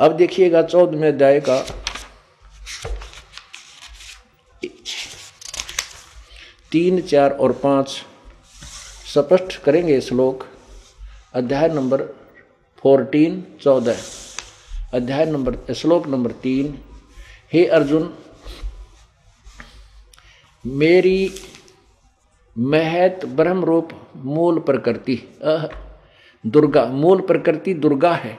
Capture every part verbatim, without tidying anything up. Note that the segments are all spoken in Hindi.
अब देखिएगा चौदहवें अध्याय का तीन चार और पाँच स्पष्ट करेंगे श्लोक। अध्याय नंबर फोर्टीन चौदह अध्याय नंबर श्लोक नंबर तीन। हे अर्जुन, मेरी महत ब्रह्म रूप मूल प्रकृति दुर्गा, मूल प्रकृति दुर्गा है,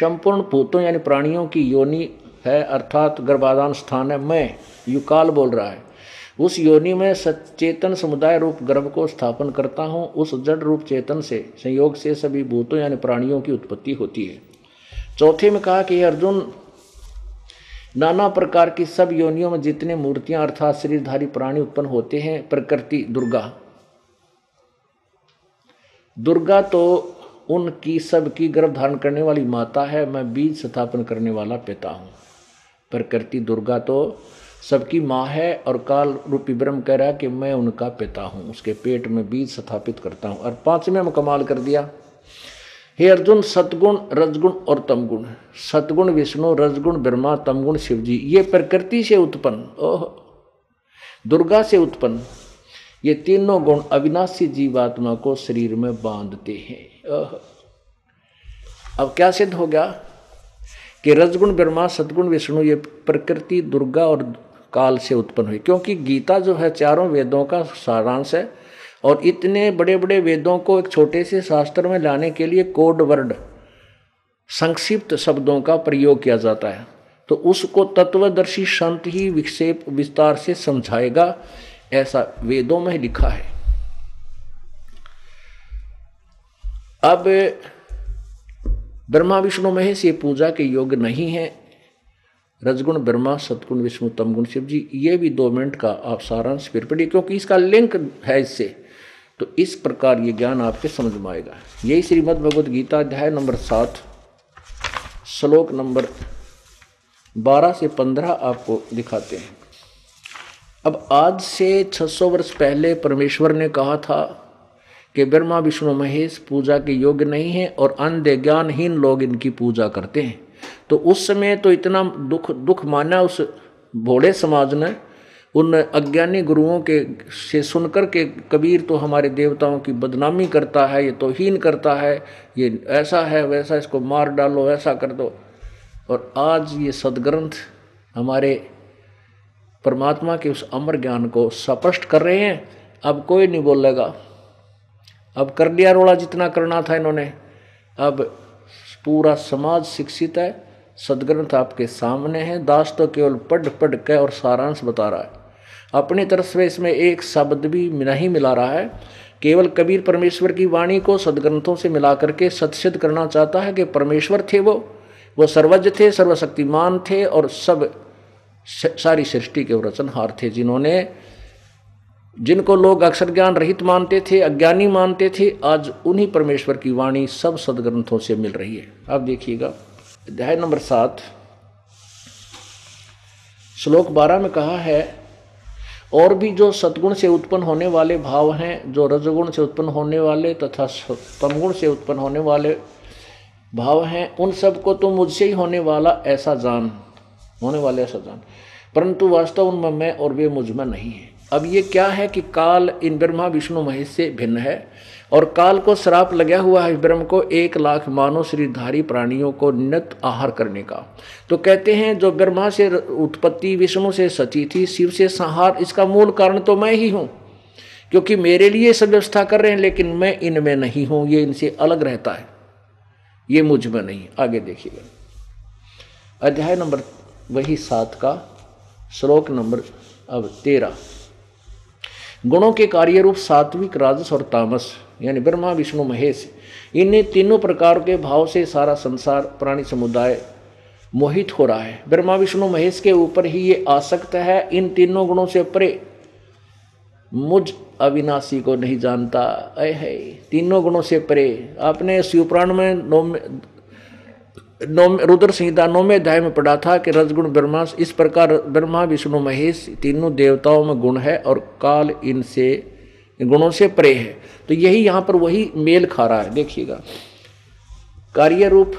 संपूर्ण भूतों यानी प्राणियों की योनि है अर्थात गर्भाधान स्थान है। मैं युकाल बोल रहा है, उस योनि में सचेतन समुदाय रूप गर्भ को स्थापन करता हूँ। उस जड़ रूप चेतन से संयोग से सभी भूतों यानी प्राणियों की उत्पत्ति होती है। चौथे में कहा कि अर्जुन, नाना प्रकार की सब योनियों में जितने मूर्तियां अर्थात शरीरधारी प्राणी उत्पन्न होते हैं, प्रकृति दुर्गा दुर्गा तो उनकी सबकी गर्भ धारण करने वाली माता है। मैं बीज स्थापन करने वाला पिता हूँ। प्रकृति दुर्गा तो सबकी माँ है और काल रूपी ब्रह्म कह रहा है कि मैं उनका पिता हूँ, उसके पेट में बीज स्थापित करता हूँ। और पाँचवें में कमाल कर दिया। हे अर्जुन, सतगुण रजगुण और तमगुण, सतगुण विष्णु, रजगुण ब्रह्मा, तमगुण शिवजी, ये प्रकृति से उत्पन्न ओह दुर्गा से उत्पन्न ये तीनों गुण अविनाशी जीवात्मा को शरीर में बांधते हैं। ओह अब क्या सिद्ध हो गया कि रजगुण ब्रह्मा सतगुण विष्णु ये प्रकृति दुर्गा और काल से उत्पन्न हुई, क्योंकि गीता जो है चारों वेदों का सारांश है और इतने बड़े बड़े वेदों को एक छोटे से शास्त्र में लाने के लिए कोड वर्ड संक्षिप्त शब्दों का प्रयोग किया जाता है। तो उसको तत्वदर्शी संत ही विक्षेप विस्तार से समझाएगा, ऐसा वेदों में लिखा है। अब ब्रह्मा विष्णु महेश ये पूजा के योग्य नहीं है। रजगुण ब्रह्मा सतगुण विष्णु तमगुण शिव जी, ये भी दो मिनट का आप सारांश फिर पढ़िए, क्योंकि इसका लिंक है इससे। तो इस प्रकार ये ज्ञान आपके समझ में आएगा। यही श्रीमद् भगवद गीता अध्याय नंबर सात श्लोक नंबर बारह से पंद्रह आपको दिखाते हैं। अब आज से छह सौ वर्ष पहले परमेश्वर ने कहा था कि ब्रह्मा विष्णु महेश पूजा के योग्य नहीं है और अंधे ज्ञानहीन लोग इनकी पूजा करते हैं। तो उस समय तो इतना दुख दुख माना उस भोले समाज ने उन अज्ञानी गुरुओं के से सुनकर के, कबीर तो हमारे देवताओं की बदनामी करता है, ये तौहीन करता है, ये ऐसा है वैसा, इसको मार डालो, ऐसा कर दो। और आज ये सदग्रंथ हमारे परमात्मा के उस अमर ज्ञान को स्पष्ट कर रहे हैं। अब कोई नहीं बोलेगा, अब कर लिया रोड़ा जितना करना था इन्होंने। अब पूरा समाज शिक्षित है, सदग्रंथ आपके सामने है। दास तो केवल पढ़ पढ़ के और सारांश बता रहा है, अपनी तरफ से इसमें एक शब्द भी नहीं मिला रहा है। केवल कबीर परमेश्वर की वाणी को सदग्रंथों से मिला करके सत्सिद्ध करना चाहता है कि परमेश्वर थे, वो वो सर्वज्ञ थे, सर्वशक्तिमान थे और सब सारी सृष्टि के रचनहार थे। जिन्होंने जिनको लोग अक्षर ज्ञान रहित मानते थे, अज्ञानी मानते थे, आज उन्हीं परमेश्वर की वाणी सब सदग्रंथों से मिल रही है। आप देखिएगा अध्याय नंबर सात श्लोक बारह में कहा है, और भी जो सद्गुण से उत्पन्न होने वाले भाव हैं, जो रजगुण से उत्पन्न होने वाले तथा तमगुण से उत्पन्न होने वाले भाव हैं, उन सब को तो मुझसे ही होने वाला ऐसा जान होने वाले ऐसा जान, परंतु वास्तव उनमें मैं और वे मुझ में नहीं है। अब ये क्या है कि काल इन ब्रह्मा विष्णु महेश से भिन्न है और काल को श्राप लगा हुआ है ब्रह्म को एक लाख मानव शरीरधारी प्राणियों को नित आहार करने का। तो कहते हैं जो ब्रह्मा से उत्पत्ति, विष्णु से सती थी, शिव से संहार, इसका मूल कारण तो मैं ही हूँ, क्योंकि मेरे लिए सब व्यवस्था कर रहे हैं, लेकिन मैं इनमें नहीं हूँ, ये इनसे अलग रहता है, ये मुझ में नहीं। आगे देखिएगा अध्याय नंबर वही सात का श्लोक नंबर अब तेरह। गुणों के कार्य रूप सात्विक, राजस और तामस यानी ब्रह्मा विष्णु महेश, इन तीनों प्रकार के भाव से सारा संसार प्राणी समुदाय मोहित हो रहा है। ब्रह्मा विष्णु महेश के ऊपर ही ये आसक्त है। इन तीनों गुणों से परे मुझ अविनाशी को नहीं जानता। अय है तीनों गुणों से परे। आपने शिवपुराण में नौम नौम रुद्र संहिता नौवें अध्याय में पढ़ा था कि रजगुण ब्रह्मा, इस प्रकार ब्रह्मा विष्णु महेश तीनों देवताओं में गुण है और काल इनसे गुणों से परे है। तो यही यहाँ पर वही मेल खा रहा है। देखिएगा कार्य रूप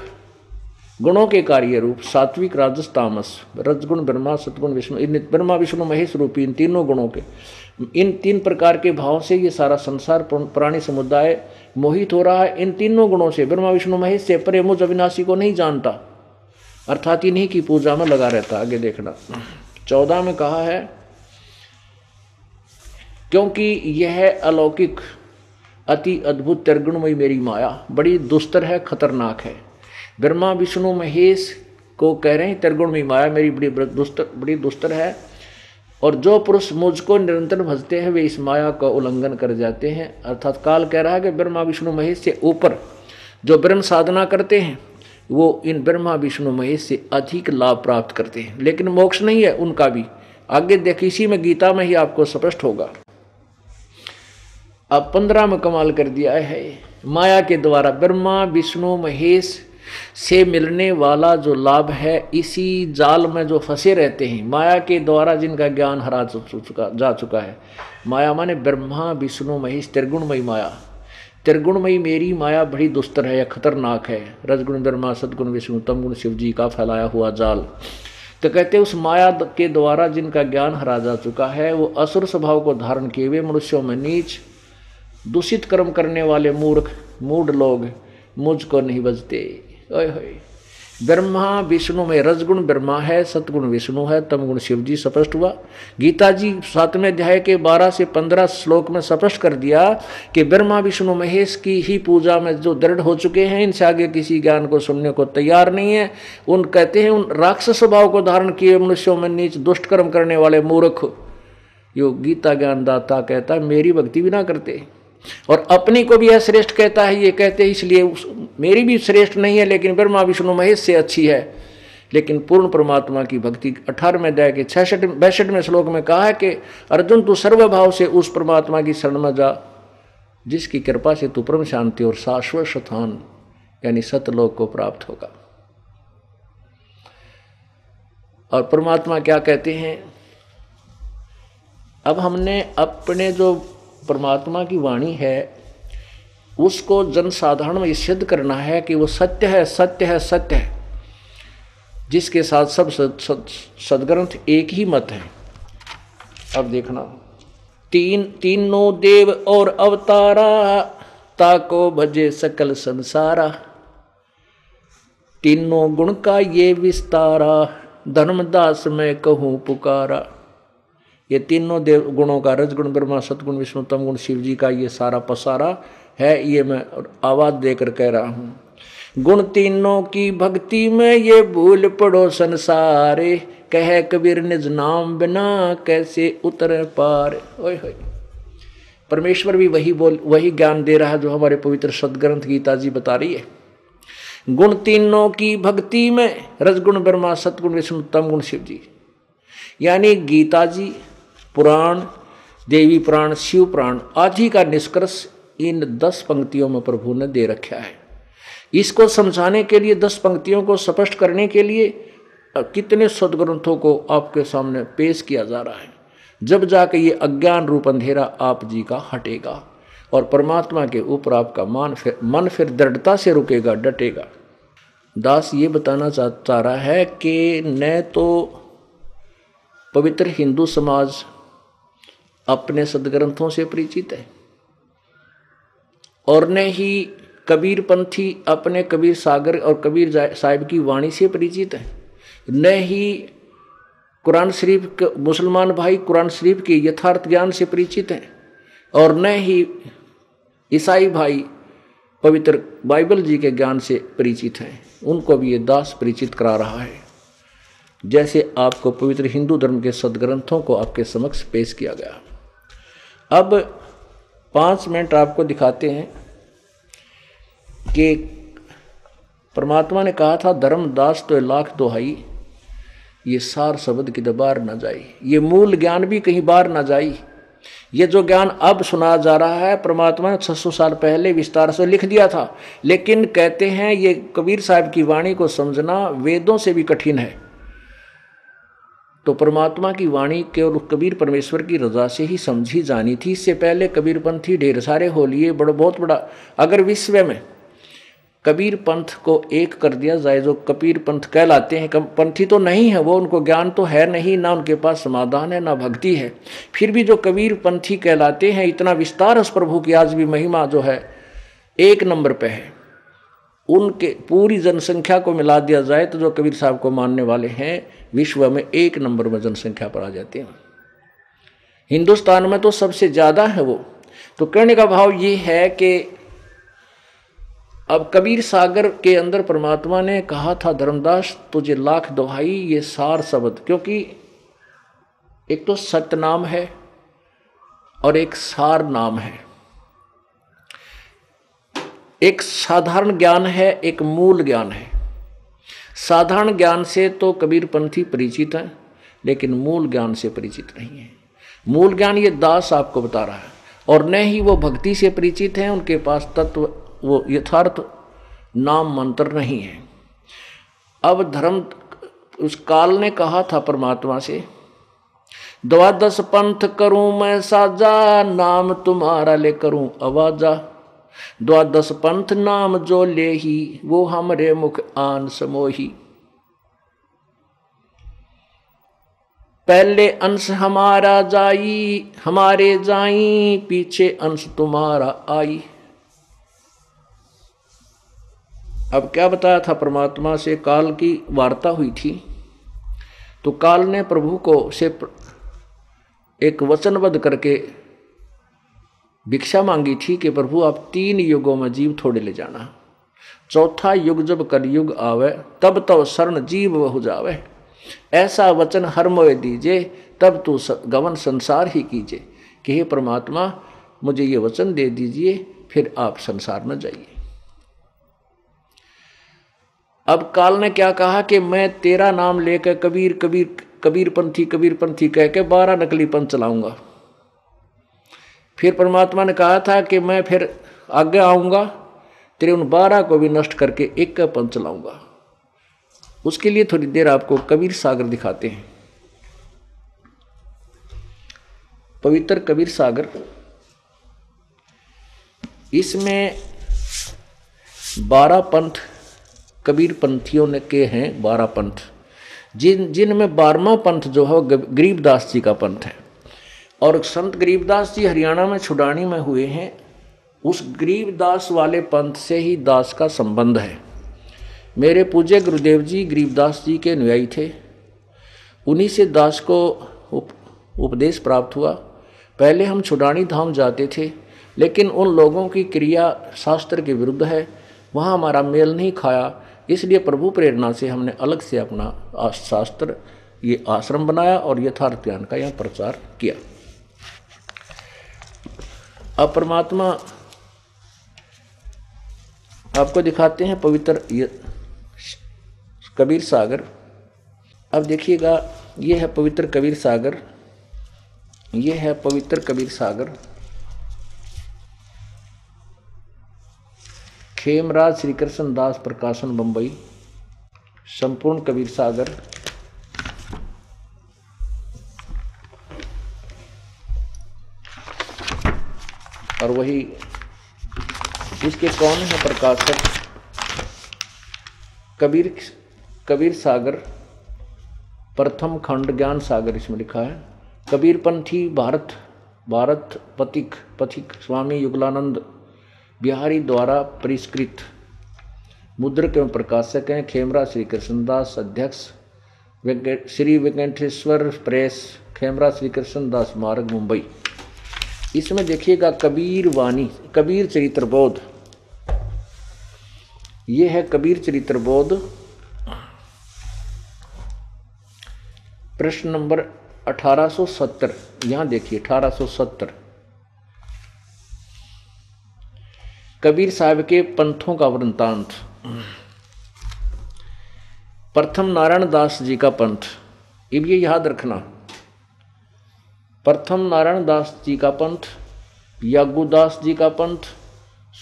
गुणों के कार्य रूप सात्विक राजस तामस रजगुण ब्रह्मा सतगुण विष्णु इन ब्रह्मा विष्णु महेश रूपी इन तीनों गुणों के इन तीन प्रकार के भाव से ये सारा संसार प्राणी समुदाय मोहित हो रहा है। इन तीनों गुणों से ब्रह्मा विष्णु महेश से परे मुझ अविनाशी को नहीं जानता, अर्थात इन्हीं की पूजा में लगा रहता। आगे देखना चौदह में कहा है क्योंकि यह अलौकिक अति अद्भुत त्रिगुणमयी मेरी माया बड़ी दुस्तर है, खतरनाक है। ब्रह्मा विष्णु महेश को कह रहे हैं त्रिगुणमयी माया मेरी बड़ी दुस्तर बड़ी दुस्तर है, और जो पुरुष मुझको निरंतर भजते हैं वे इस माया का उल्लंघन कर जाते हैं। अर्थात काल कह रहा है कि ब्रह्मा विष्णु महेश से ऊपर जो ब्रह्म साधना करते हैं वो इन ब्रह्मा विष्णु महेश से अधिक लाभ प्राप्त करते हैं, लेकिन मोक्ष नहीं है उनका भी। आगे देख इसी में गीता में ही आपको स्पष्ट होगा। अब पंद्रह में कमाल कर दिया है, माया के द्वारा ब्रह्मा विष्णु महेश से मिलने वाला जो लाभ है इसी जाल में जो फंसे रहते हैं माया के द्वारा, जिनका ज्ञान हरा चुका जा चुका है। माया माने ब्रह्मा विष्णु महेश त्रिगुणमयी माया, त्रिगुणमयी मेरी माया बड़ी दुस्तर है या खतरनाक है। रजगुण ब्रह्मा सदगुण विष्णु तमगुण शिव जी का फैलाया हुआ जाल। तो कहते उस माया के द्वारा जिनका ज्ञान हरा जा चुका है वो असुर स्वभाव को धारण किए हुए मनुष्यों में नीच दूषित कर्म करने वाले मूर्ख मूढ़ लोग मुझको नहीं बजते। ओए होए, ब्रह्मा विष्णु में रजगुण ब्रह्मा है, सतगुण विष्णु है, तमगुण शिव जी स्पष्ट हुआ। गीता जी सातवें अध्याय के बारह से पंद्रह श्लोक में स्पष्ट कर दिया कि ब्रह्मा विष्णु महेश की ही पूजा में जो दृढ़ हो चुके हैं इनसे आगे किसी ज्ञान को सुनने को तैयार नहीं है। उन कहते हैं उन राक्षस स्वभाव को धारण किए मनुष्यों में नीच दुष्ट कर्म करने वाले मूर्ख, यो गीता ज्ञानदाता कहता मेरी भक्ति भी ना करते, और अपनी को भी यह श्रेष्ठ कहता है। ये कहते हैं इसलिए मेरी भी श्रेष्ठ नहीं है लेकिन ब्रह्मा विष्णु महेश से अच्छी है। लेकिन पूर्ण परमात्मा की भक्ति अठारहवें अध्याय के छठसठ बासठवें श्लोक में कहा है कि अर्जुन तू सर्वभाव से उस परमात्मा की शरण में जा जिसकी कृपा से तू परम शांति और शाश्वत स्थान यानी सतलोक को प्राप्त होगा। और परमात्मा क्या कहते हैं, अब हमने अपने जो परमात्मा की वाणी है उसको जनसाधारण में सिद्ध करना है कि वो सत्य है, सत्य है, सत्य है, जिसके साथ सब सदग्रंथ एक ही मत है। अब देखना तीन तीनों देव और अवतारा ताको भजे सकल संसारा, तीनों गुण का ये विस्तारा धर्मदास मैं कहूँ पुकारा। ये तीनों देव गुणों का रजगुण ब्रह्मा सतगुण विष्णु तमगुण शिव जी का ये सारा पसारा है, ये मैं आवाज़ देकर कह रहा हूँ। गुण तीनों की भक्ति में ये भूल पड़ो संसारे, कहे कबीर निज नाम बिना कैसे उतर पार। ओए होए, परमेश्वर भी वही बोल वही ज्ञान दे रहा है जो हमारे पवित्र सदग्रंथ गीता जी बता रही है। गुण तीनों की भक्ति में रजगुण ब्रह्मा सतगुण विष्णु तमगुण शिव जी, यानी गीता जी पुराण देवी पुराण शिव पुराण आदि का निष्कर्ष इन दस पंक्तियों में प्रभु ने दे रखा है। इसको समझाने के लिए दस पंक्तियों को स्पष्ट करने के लिए कितने सदग्रंथों को आपके सामने पेश किया जा रहा है, जब जाके ये अज्ञान रूप अंधेरा आप जी का हटेगा और परमात्मा के ऊपर आपका मान फिर मन फिर दृढ़ता से रुकेगा, डटेगा। दास ये बताना चाह रहा है कि न तो पवित्र हिंदू समाज अपने सदग्रंथों से परिचित है और न ही कबीर पंथी अपने कबीर सागर और कबीर साहिब की वाणी से परिचित है, न ही कुरान शरीफ के मुसलमान भाई कुरान शरीफ के यथार्थ ज्ञान से परिचित हैं और न ही ईसाई भाई पवित्र बाइबल जी के ज्ञान से परिचित हैं। उनको भी ये दास परिचित करा रहा है जैसे आपको पवित्र हिंदू धर्म के सदग्रंथों को आपके समक्ष पेश किया गया। अब पाँच मिनट आपको दिखाते हैं कि परमात्मा ने कहा था धर्मदास तो लाख दोहाई, ये सार शब्द की दबार ना जाई, ये मूल ज्ञान भी कहीं बार ना जाई। ये जो ज्ञान अब सुना जा रहा है परमात्मा ने छह सौ साल पहले विस्तार से लिख दिया था, लेकिन कहते हैं ये कबीर साहब की वाणी को समझना वेदों से भी कठिन है। तो परमात्मा की वाणी केवल कबीर परमेश्वर की रजा से ही समझी जानी थी। इससे पहले कबीरपंथी ढेर सारे हो लिए बड़ा बहुत बड़ा। अगर विश्व में कबीर पंथ को एक कर दिया, जायज़ो कबीर पंथ कहलाते हैं। पंथी तो नहीं है वो, उनको ज्ञान तो है नहीं, ना उनके पास समाधान है, ना भक्ति है। फिर भी जो कबीर पंथी कहलाते हैं, इतना विस्तार उस प्रभु की आज भी महिमा जो है एक नंबर पे है। उनके पूरी जनसंख्या को मिला दिया जाए तो जो कबीर साहब को मानने वाले हैं विश्व में एक नंबर में जनसंख्या पर आ जाते हैं। हिंदुस्तान में तो सबसे ज़्यादा है वो। तो कहने का भाव ये है कि अब कबीर सागर के अंदर परमात्मा ने कहा था, धर्मदास तुझे लाख दोहाई ये सार शब्द, क्योंकि एक तो सतनाम है और एक सार नाम है। एक साधारण ज्ञान है, एक मूल ज्ञान है। साधारण ज्ञान से तो कबीर पंथी परिचित हैं, लेकिन मूल ज्ञान से परिचित नहीं है। मूल ज्ञान ये दास आपको बता रहा है, और न ही वो भक्ति से परिचित हैं। उनके पास तत्व वो यथार्थ नाम मंत्र नहीं है। अब धर्म उस काल ने कहा था परमात्मा से, द्वादश पंथ करूं मैं साजा, नाम तुम्हारा ले करूं आवाजा। द्वादश पंथ नाम जो ले ही, वो हमरे मुख आन समोही। पहले अंश हमारा जाई हमारे जाई, पीछे अंश तुम्हारा आई। अब क्या बताया था परमात्मा से, काल की वार्ता हुई थी। तो काल ने प्रभु को से एक वचनबद्ध करके भिक्षा मांगी थी कि प्रभु आप तीन युगों में जीव थोड़े ले जाना, चौथा युग जब कलयुग आवे तब तो शरण जीव हो जावे। ऐसा वचन हर मोय दीजिए, तब तो गमन संसार ही कीजिए। कि हे परमात्मा मुझे ये वचन दे दीजिए, फिर आप संसार में जाइए। अब काल ने क्या कहा कि मैं तेरा नाम लेकर कबीर कबीर कबीर पंथी कबीर पंथी कह के बारह नकली पंथ चलाऊंगा। फिर परमात्मा ने कहा था कि मैं फिर आगे आऊँगा, तेरे उन बारह को भी नष्ट करके एक का पंथ चलाऊँगा। उसके लिए थोड़ी देर आपको कबीर सागर दिखाते हैं। पवित्र कबीर सागर, इसमें बारह पंथ कबीर पंथियों ने के हैं, बारह पंथ, जिन जिनमें बारहवां पंथ जो है गरीबदास जी का पंथ है। और संत गरीबदास जी हरियाणा में छुडानी में हुए हैं। उस गरीबदास वाले पंथ से ही दास का संबंध है। मेरे पूज्य गुरुदेव जी गरीबदास जी के अनुयायी थे, उन्हीं से दास को उप, उपदेश प्राप्त हुआ। पहले हम छुडानी धाम जाते थे, लेकिन उन लोगों की क्रिया शास्त्र के विरुद्ध है, वहाँ हमारा मेल नहीं खाया। इसलिए प्रभु प्रेरणा से हमने अलग से अपना शास्त्र ये आश्रम बनाया और यथार्थ ज्ञान का यहाँ प्रचार किया। अब परमात्मा आपको दिखाते हैं पवित्र कबीर सागर। अब देखिएगा, ये है पवित्र कबीर सागर, ये है पवित्र कबीर सागर। खेमराज श्री कृष्ण दास प्रकाशन बंबई, संपूर्ण कबीर सागर। और वही इसके कौन है प्रकाशक, कबीर कबीर सागर प्रथम खंड ज्ञान सागर इसमें लिखा है। कबीर पंथी भारत भारत पथिक पथिक स्वामी युगलानंद बिहारी द्वारा परिष्कृत, मुद्रक एवं प्रकाशक हैं खेमरा श्री कृष्णदास, अध्यक्ष वेंकट श्री वेंकटेश्वर प्रेस, खेमरा श्री कृष्णदास मार्ग मुंबई। इसमें देखिएगा कबीर वाणी, कबीर चरित्र बोध, ये है कबीर चरित्र बोध। प्रश्न नंबर अठारह सौ सत्तर, यहां देखिए अठारह सौ सत्तर। कबीर साहब के पंथों का वृत्तांत। प्रथम नारायण दास जी का पंथ, अब ये याद रखना, प्रथम नारायण दास जी का पंथ, याग्गोदास जी का पंथ,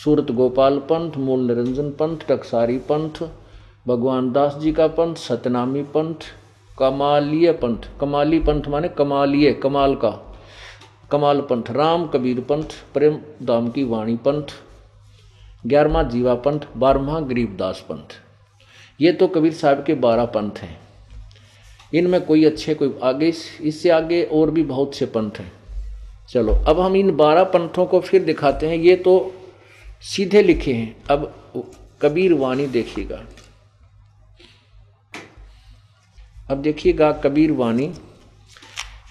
सूरत गोपाल पंथ, मूल रंजन पंथ, टकसारी पंथ, भगवान दास जी का पंथ, सतनामी पंथ, कमालिय पंथ, कमाली पंथ माने कमालिय कमाल का, कमाल पंथ, राम कबीर पंथ, प्रेम दाम की वाणी पंथ, ग्यारहवा जीवा पंथ, बारहवा गरीबदास पंथ। ये तो कबीर साहब के बारह पंथ हैं। इनमें कोई अच्छे कोई आगे, इससे आगे और भी बहुत से पंथ हैं। चलो अब हम इन बारह पंथों को फिर दिखाते हैं। ये तो सीधे लिखे हैं। अब कबीर वाणी देखिएगा, अब देखिएगा कबीर वाणी,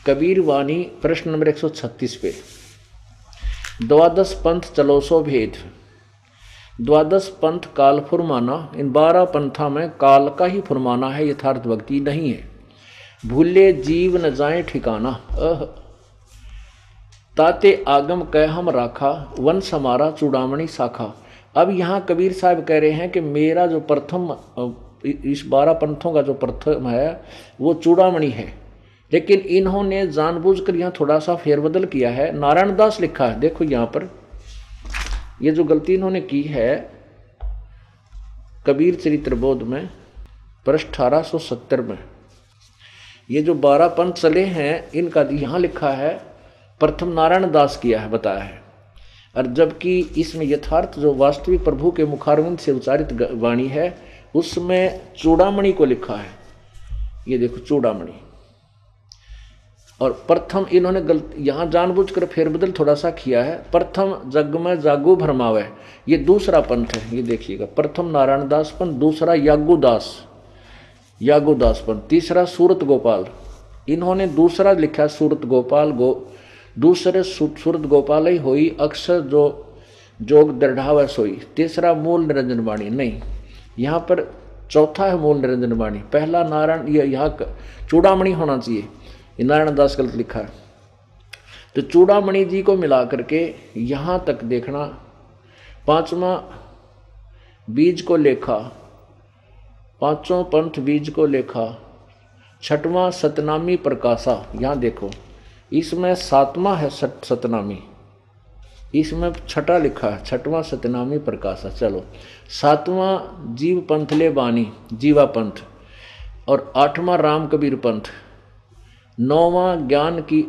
कबीर वाणी प्रश्न नंबर एक सौ छत्तीस पे। द्वादश पंथ चलो सो भेद, द्वादश पंथ काल फुरमाना। इन बारह पंथा में काल का ही फुरमाना है, यथार्थ भक्ति नहीं है। भूले जीव न जाए ठिकाना, अह ताते आगम कह हम राखा, वंश हमारा चूड़ामणि शाखा। अब यहाँ कबीर साहब कह रहे हैं कि मेरा जो प्रथम, इस बारह पंथों का जो प्रथम है वो चूड़ामणि है, लेकिन इन्होंने जानबूझकर यहाँ थोड़ा सा फेरबदल किया है। नारायण दास लिखा है, देखो यहाँ पर ये जो गलती इन्होंने की है कबीर चरित्रबोध में वर्ष अठारह सौ सत्तर में, ये जो बारह पंथ चले हैं इनका यहाँ लिखा है प्रथम नारायण दास किया है, बताया है, और जबकि इसमें यथार्थ जो वास्तविक प्रभु के मुखारविंद से उच्चारित वाणी है उसमें चूड़ामणि को लिखा है। ये देखो चूड़ामणि, और प्रथम इन्होंने गलत यहाँ जानबूझकर फेरबदल थोड़ा सा किया है। प्रथम जग में जागू भरमावे, ये दूसरा पंथ है। ये देखिएगा, प्रथम नारायण दास पंथ, दूसरा याग्गोदास, याग्गोदास पंथ, तीसरा सूरत गोपाल। इन्होंने दूसरा लिखा सूरत गोपाल, गो दूसरे सूरत गोपाल ही होई अक्सर जो जोग दृढ़ावै सोई। तीसरा मूल निरंजन वाणी, नहीं यहाँ पर चौथा है मूल निरंजन वाणी। पहला नारायण, यह यहाँ चूड़ामणि होना चाहिए, नारायण दास गलत लिखा है। तो चूड़ामणि जी को मिला करके यहाँ तक देखना। पांचवा बीज को लेखा, पांचों पंथ बीज को लेखा। छठवां सतनामी प्रकाशा, यहाँ देखो इसमें सातवां है सतनामी, इसमें छठा लिखा है, छठवां सतनामी प्रकाशा। चलो सातवां जीव पंथ ले बानी, जीवा पंथ, और आठवां राम कबीर पंथ। नौवां ज्ञान की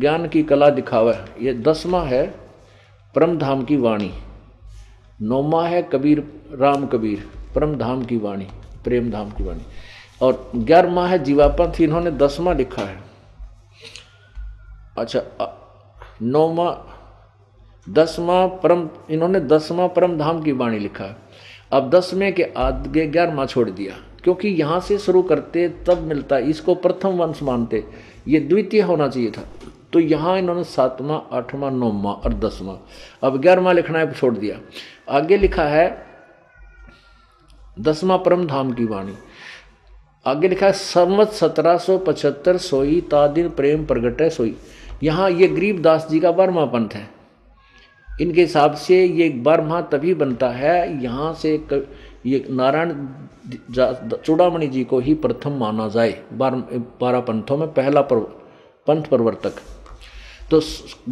ज्ञान की कला दिखावा, ये दसवां है परम धाम की वाणी। नौवां है कबीर राम कबीर, परम धाम की वाणी, प्रेम धाम की वाणी। और ग्यारहवां है जीवापंथ, इन्होंने दसवां लिखा है। अच्छा नौवां दसवां परम, इन्होंने दसवां परम धाम की वाणी लिखा है। अब दसवें के आगे ग्यारहवां छोड़ दिया, क्योंकि यहाँ से शुरू करते तब मिलता, इसको प्रथम वंश मानते, ये द्वितीय होना चाहिए था। तो यहाँ इन्होंने सातवां, आठवां, नौवां और दसवां, अब ग्यारहवां लिखना है, छोड़ दिया। आगे लिखा है दसवां परम धाम की वाणी। आगे लिखा है संवत सत्रह सौ पचहत्तर सोई तादिन प्रेम प्रगटे सोई। यहाँ ये गरीबदास जी का बारहवां पंथ है। इनके हिसाब से ये बारहवां तभी बनता है, यहाँ से क... ये नारायण चूड़ामणि जी को ही प्रथम माना जाए बारह बारह पंथों में, पहला पर, पंथ प्रवर्तक। तो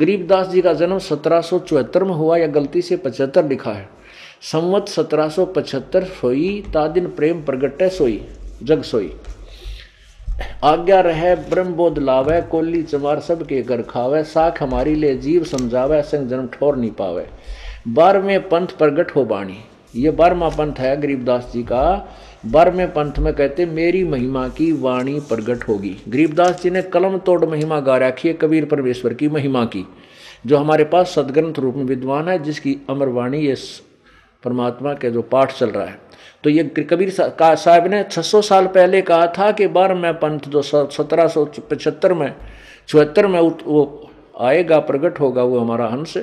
गरीबदास जी का जन्म सत्रह सौ चौहत्तर में हुआ, या गलती से पचहत्तर लिखा है। संवत सत्रह सौ पचहत्तर सोई तादिन प्रेम प्रगटे सोई जग सोई। आज्ञा रहे ब्रह्म बोध लावे, कोली चमार सबके घर खावे, साख हमारी ले जीव समझावे, संग जन्म ठोर नहीं पावे। बारहवें पंथ प्रगट हो बाणी, ये बारहवां पंथ है गरीबदास जी का। बारहवें पंथ में कहते मेरी महिमा की वाणी प्रगट होगी। गरीबदास जी ने कलम तोड़ महिमा गा रखी है कबीर परमेश्वर की महिमा की, जो हमारे पास सदग्रंथ रूप में विद्वान है, जिसकी अमरवाणी ये परमात्मा के जो पाठ चल रहा है। तो ये कबीर का साहब ने छह सौ साल पहले कहा था कि बारहवें पंथ जो सत्रह सौ पचहत्तर में चौहत्तर में वो आएगा, प्रगट होगा वो हमारा हंस,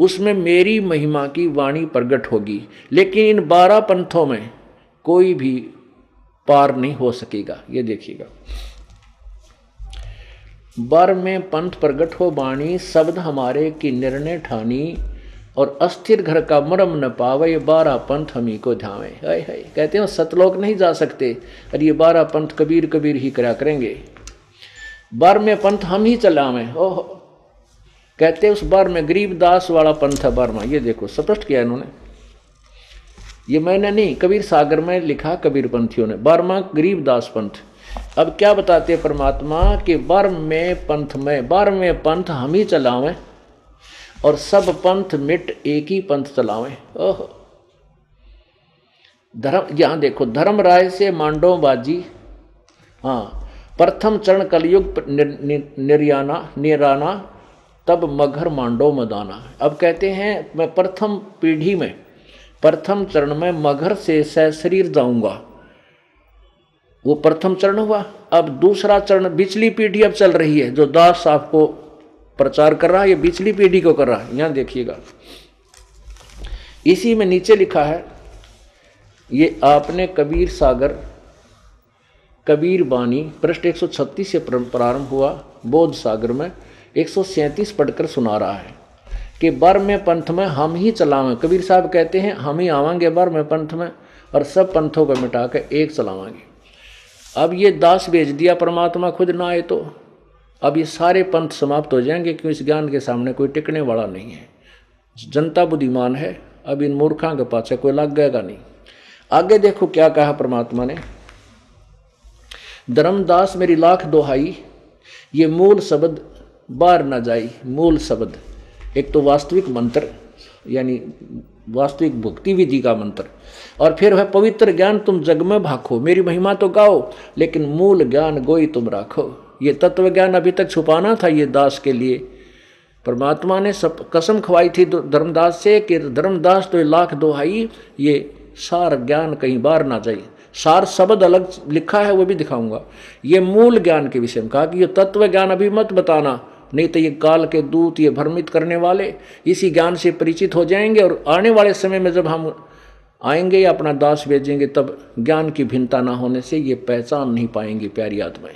उसमें मेरी महिमा की वाणी प्रगट होगी। लेकिन इन बारह पंथों में कोई भी पार नहीं हो सकेगा। ये देखिएगा बारहवें पंथ प्रगट हो वाणी, शब्द हमारे की निर्णय ठानी, और अस्थिर घर का मरम न पावे, बारह पंथ हमी को ध्यावे। हाय हाय, कहते हैं सतलोक नहीं जा सकते, और ये बारह पंथ कबीर कबीर ही करा करेंगे। बारहवें पंथ हम ही चलावे, ओह कहते उस बार में गरीबदास वाला पंथ है बारहवां। ये देखो स्पष्ट किया इन्होंने, ये मैंने नहीं कबीर सागर में लिखा कबीर पंथियों ने, बारहवां गरीबदास पंथ। अब क्या बताते परमात्मा के बारहवें पंथ में, बारहवें पंथ हम ही चलावें, और सब पंथ मिट एक ही पंथ चलावें। ओहो, धर्म यहाँ देखो, धर्म राय से मांडो बाजी। हाँ, प्रथम चरण कलयुग निर्याना निराना तब मघर मांडो मदाना। अब कहते हैं मैं प्रथम पीढ़ी में, प्रथम चरण में मघर से सशरीर जाऊंगा। वो प्रथम चरण हुआ। अब दूसरा चरण पिछली पीढ़ी अब चल रही है, जो दास साहब को प्रचार कर रहा है ये पिछली पीढ़ी को कर रहा है। यहाँ देखिएगा, इसी में नीचे लिखा है, ये आपने कबीर सागर कबीर बानी पृष्ठ एक सौ छत्तीस से प्रारंभ हुआ, बोध सागर में एक सौ सैंतीस पढ़कर सुना रहा है कि बार में पंथ में हम ही चलावें। कबीर साहब कहते हैं हम ही आवांगे बार में पंथ में और सब पंथों को मिटा के एक चलावांगे। अब ये दास भेज दिया, परमात्मा खुद ना आए तो अब ये सारे पंथ समाप्त हो जाएंगे, क्योंकि इस ज्ञान के सामने कोई टिकने वाला नहीं है। जनता बुद्धिमान है, अब इन मूर्खों के पाछे कोई लग गएगा नहीं। आगे देखो क्या कहा परमात्मा ने, धर्मदास मेरी लाख दोहाई ये मूल शब्द बार ना जाई। मूल शब्द एक तो वास्तविक मंत्र यानी वास्तविक भक्ति विधि का मंत्र, और फिर वह पवित्र ज्ञान तुम जग में भाखो। मेरी महिमा तो गाओ लेकिन मूल ज्ञान गोई तुम राखो। ये तत्व ज्ञान अभी तक छुपाना था ये दास के लिए। परमात्मा ने सब कसम खवाई थी धर्मदास से कि धर्मदास तो लाख दोहाई ये सार ज्ञान कहीं बार ना जाए। सार शब्द अलग लिखा है, वो भी दिखाऊंगा। ये मूल ज्ञान के विषय में कहा कि ये तत्व ज्ञान अभी मत बताना, नहीं तो ये काल के दूत, ये भ्रमित करने वाले इसी ज्ञान से परिचित हो जाएंगे, और आने वाले समय में जब हम आएंगे या अपना दास भेजेंगे तब ज्ञान की भिन्नता ना होने से ये पहचान नहीं पाएंगी प्यारी आत्माएं,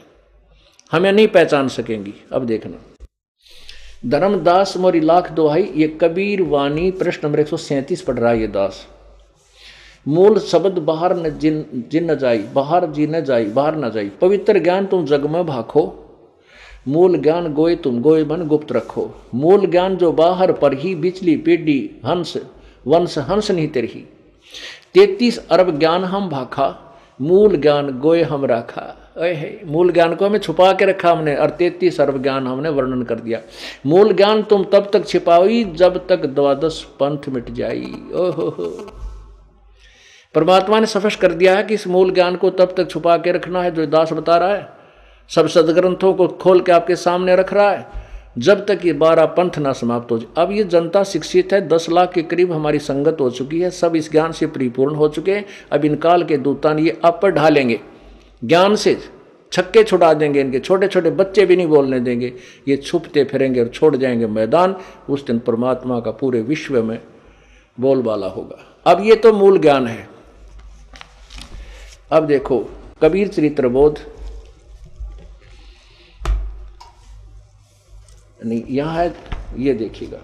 हमें नहीं पहचान सकेंगी। अब देखना, धर्मदास मोरी लाख दोहाई ये कबीर वाणी प्रश्न नंबर एक सौ सैंतीस पढ़ रहा है ये दास। मूल शब्द बाहर न जिन जिन न जाई, बाहर जी न जाई, बाहर न जाई। पवित्र ज्ञान तुम जग में भाखो, मूल ज्ञान गोय तुम गोय मन गुप्त रखो। मूल ज्ञान जो बाहर पर ही बिचली पीढ़ी हंस वंश हंस नहीं तेरही। तैतीस अरब ज्ञान हम भाखा, मूल ज्ञान गोय हम राखा। अये, मूल ज्ञान को हमें छुपा के रखा हमने, और तैतीस अरब ज्ञान हमने वर्णन कर दिया। मूल ज्ञान तुम तब तक छिपाई जब तक द्वादश पंथ मिट जाई। ओहो, परमात्मा ने स्पष्ट कर दिया है कि इस मूल ज्ञान को तब तक छुपा के रखना है जो दास बता रहा है, सब सदग्रंथों को खोल के आपके सामने रख रहा है, जब तक ये बारह पंथ ना समाप्त हो जाए। अब ये जनता शिक्षित है, दस लाख के करीब हमारी संगत हो चुकी है, सब इस ज्ञान से परिपूर्ण हो चुके हैं। अब इन काल के दूतान ये आप पर ढालेंगे, ज्ञान से छक्के छुड़ा देंगे, इनके छोटे छोटे बच्चे भी नहीं बोलने देंगे, ये छुपते फिरेंगे और छोड़ जाएंगे मैदान। उस दिन परमात्मा का पूरे विश्व में बोलबाला होगा। अब ये तो मूल ज्ञान है। अब देखो कबीर चरित्र बोध, नहीं यहाँ है, ये देखिएगा,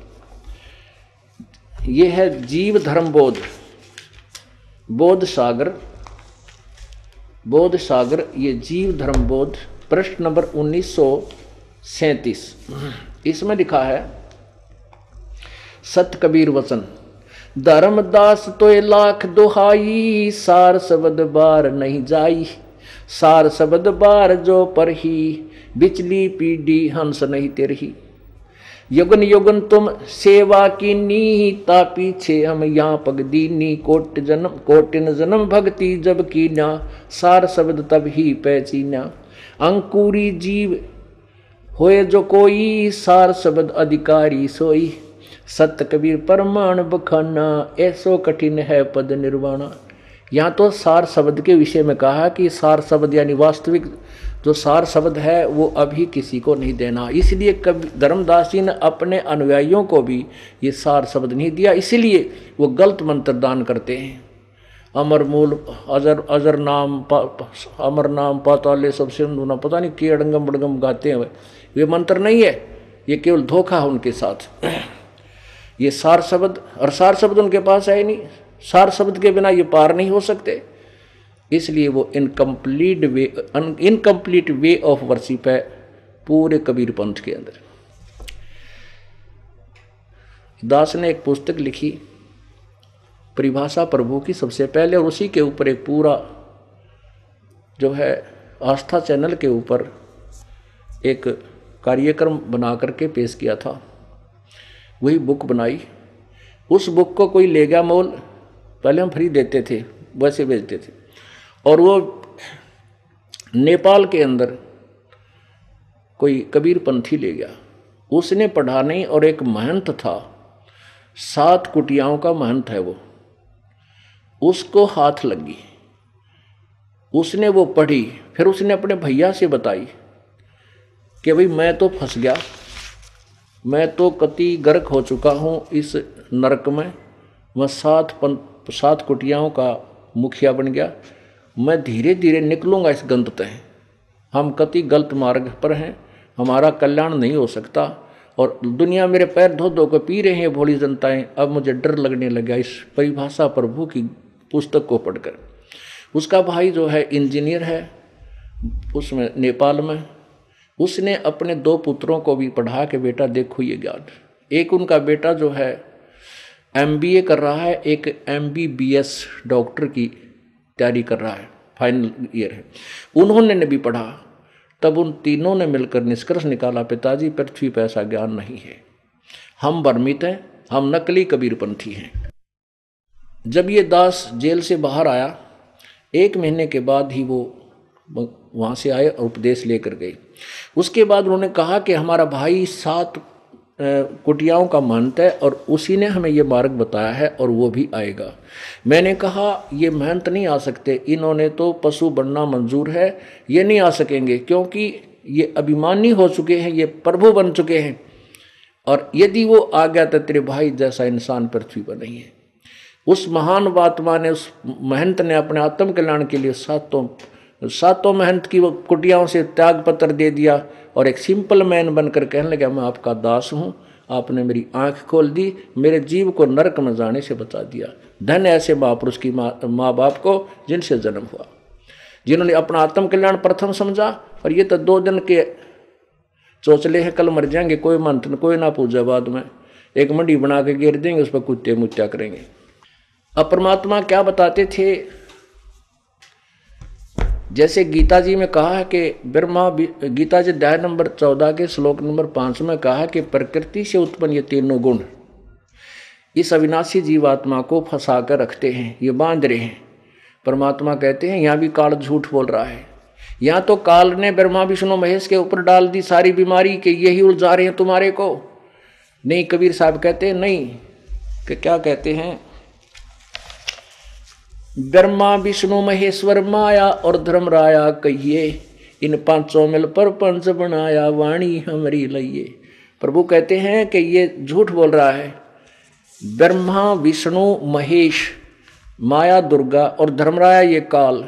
ये है जीव धर्म बोध, बोध सागर, बोध सागर ये जीव धर्म बोध प्रश्न नंबर उन्नीस सौ सैंतीस। इसमें लिखा है सत कबीर वचन, धर्मदास तो लाख दोहाई सार शब्द बार नहीं जाई। सार शब्द बार जो पर ही बिचली पीढ़ी हंस नहीं तेरही। युगन युगन तुम सेवा की नीता पीछे हम यहाँ पग दीनी। कोट जन्म कोटिन जन्म भक्ति जब कीना सार शब्द तब ही पैचीना। अंकुरी जीव होए जो कोई सार शब्द अधिकारी सोई। सत्य कबीर परमाण बखाना ऐसो कठिन है पद निर्वाणा। यहाँ तो सार शब्द के विषय में कहा कि सार शब्द यानी वास्तविक जो सार शब्द है वो अभी किसी को नहीं देना, इसलिए कभी धर्मदास जी ने अपने अनुयायियों को भी ये सार शब्द नहीं दिया, इसलिए वो गलत मंत्र दान करते हैं। अमर मूल अजर अजर नाम पा, अमर नाम पाताले सबसे नूना, पता नहीं के अड़ंगम बड़गम गाते हैं, वे मंत्र नहीं है, ये केवल धोखा है उनके साथ। ये सार शब्द, और सार शब्द उनके पास है ही नहीं, सार शब्द के बिना ये पार नहीं हो सकते, इसलिए वो incomplete way incomplete way of worship है पूरे कबीर पंथ के अंदर। दास ने एक पुस्तक लिखी परिभाषा प्रभु की सबसे पहले, और उसी के ऊपर एक पूरा जो है आस्था चैनल के ऊपर एक कार्यक्रम बना करके पेश किया था। वही बुक बनाई। उस बुक को कोई ले गया मोल, पहले हम फ्री देते थे, वैसे बेचते थे, और वो नेपाल के अंदर कोई कबीर पंथी ले गया, उसने पढ़ा नहीं। और एक महंत था, सात कुटियाओं का महंत है वो, उसको हाथ लगी, उसने वो पढ़ी, फिर उसने अपने भैया से बताई कि भाई मैं तो फंस गया, मैं तो कति गर्क हो चुका हूँ इस नरक में, मैं सात पंथ सात कुटियाओं का मुखिया बन गया, मैं धीरे धीरे निकलूँगा इस गंध तय, हम कति गलत मार्ग पर हैं, हमारा कल्याण नहीं हो सकता, और दुनिया मेरे पैर धो धो के पी रहे हैं भोली जनताएं, अब मुझे डर लगने लगा इस परिभाषा प्रभु की पुस्तक को पढ़कर। उसका भाई जो है इंजीनियर है उसमें नेपाल में, उसने अपने दो पुत्रों को भी पढ़ा के बेटा देखो ये ज्ञान, एक उनका बेटा जो है एमबीए कर रहा है, एक एमबीबीएस डॉक्टर की तैयारी कर रहा है, फाइनल ईयर है, उन्होंने ने भी पढ़ा। तब उन तीनों ने मिलकर निष्कर्ष निकाला, पिताजी पृथ्वी पर ऐसा ज्ञान नहीं है, हम भ्रमित हैं, हम नकली कबीरपंथी हैं। जब ये दास जेल से बाहर आया, एक महीने के बाद ही वो वहाँ से आए और उपदेश लेकर गए। उसके बाद उन्होंने कहा कि हमारा भाई सात कुटियाओं का महंत है और उसी ने हमें ये मार्ग बताया है और वो भी आएगा। मैंने कहा ये महंत नहीं आ सकते, इन्होंने तो पशु बनना मंजूर है, ये नहीं आ सकेंगे क्योंकि ये अभिमानी हो चुके हैं, ये प्रभु बन चुके हैं, और यदि वो आ गया तो तेरे भाई जैसा इंसान पृथ्वी पर नहीं है। उस महान आत्मा ने, उस महंत ने अपने आत्म कल्याण के लिए सातों सातों महंत की वो कुटियाओं से त्याग पत्र दे दिया और एक सिंपल मैन बनकर कहने लगा मैं आपका दास हूँ, आपने मेरी आँख खोल दी, मेरे जीव को नरक में जाने से बचा दिया, धन ऐसे महापुरुष की माँ माँ बाप को जिनसे जन्म हुआ, जिन्होंने अपना आत्म कल्याण प्रथम समझा। और ये तो दो दिन के चोचले हैं, कल मर जाएंगे, कोई मंथन कोई ना पूजा, बाद में एक मंडी बना के घेर देंगे, उस पर कुत्ते मुत्या करेंगे। अब परमात्मा क्या बताते थे, जैसे गीता जी में कहा है कि ब्रह्मा, गीता जी अध्याय नंबर चौदह के श्लोक नंबर पाँच में कहा है कि प्रकृति से उत्पन्न ये तीनों गुण इस अविनाशी जीवात्मा को फंसा कर रखते हैं, ये बांध रहे हैं। परमात्मा कहते हैं यहाँ भी काल झूठ बोल रहा है, यहाँ तो काल ने ब्रह्मा विष्णु महेश के ऊपर डाल दी सारी बीमारी के यही उलझा रहे हैं तुम्हारे को। नहीं, कबीर साहब कहते हैं नहीं कि क्या कहते हैं, ब्रह्मा विष्णु महेश्वर माया और धर्म राया कहिए, इन पांचों मिल पर पंच बनाया वाणी हमारी लइए। प्रभु कहते हैं कि ये झूठ बोल रहा है, ब्रह्मा विष्णु महेश माया दुर्गा और धर्मराया ये काल,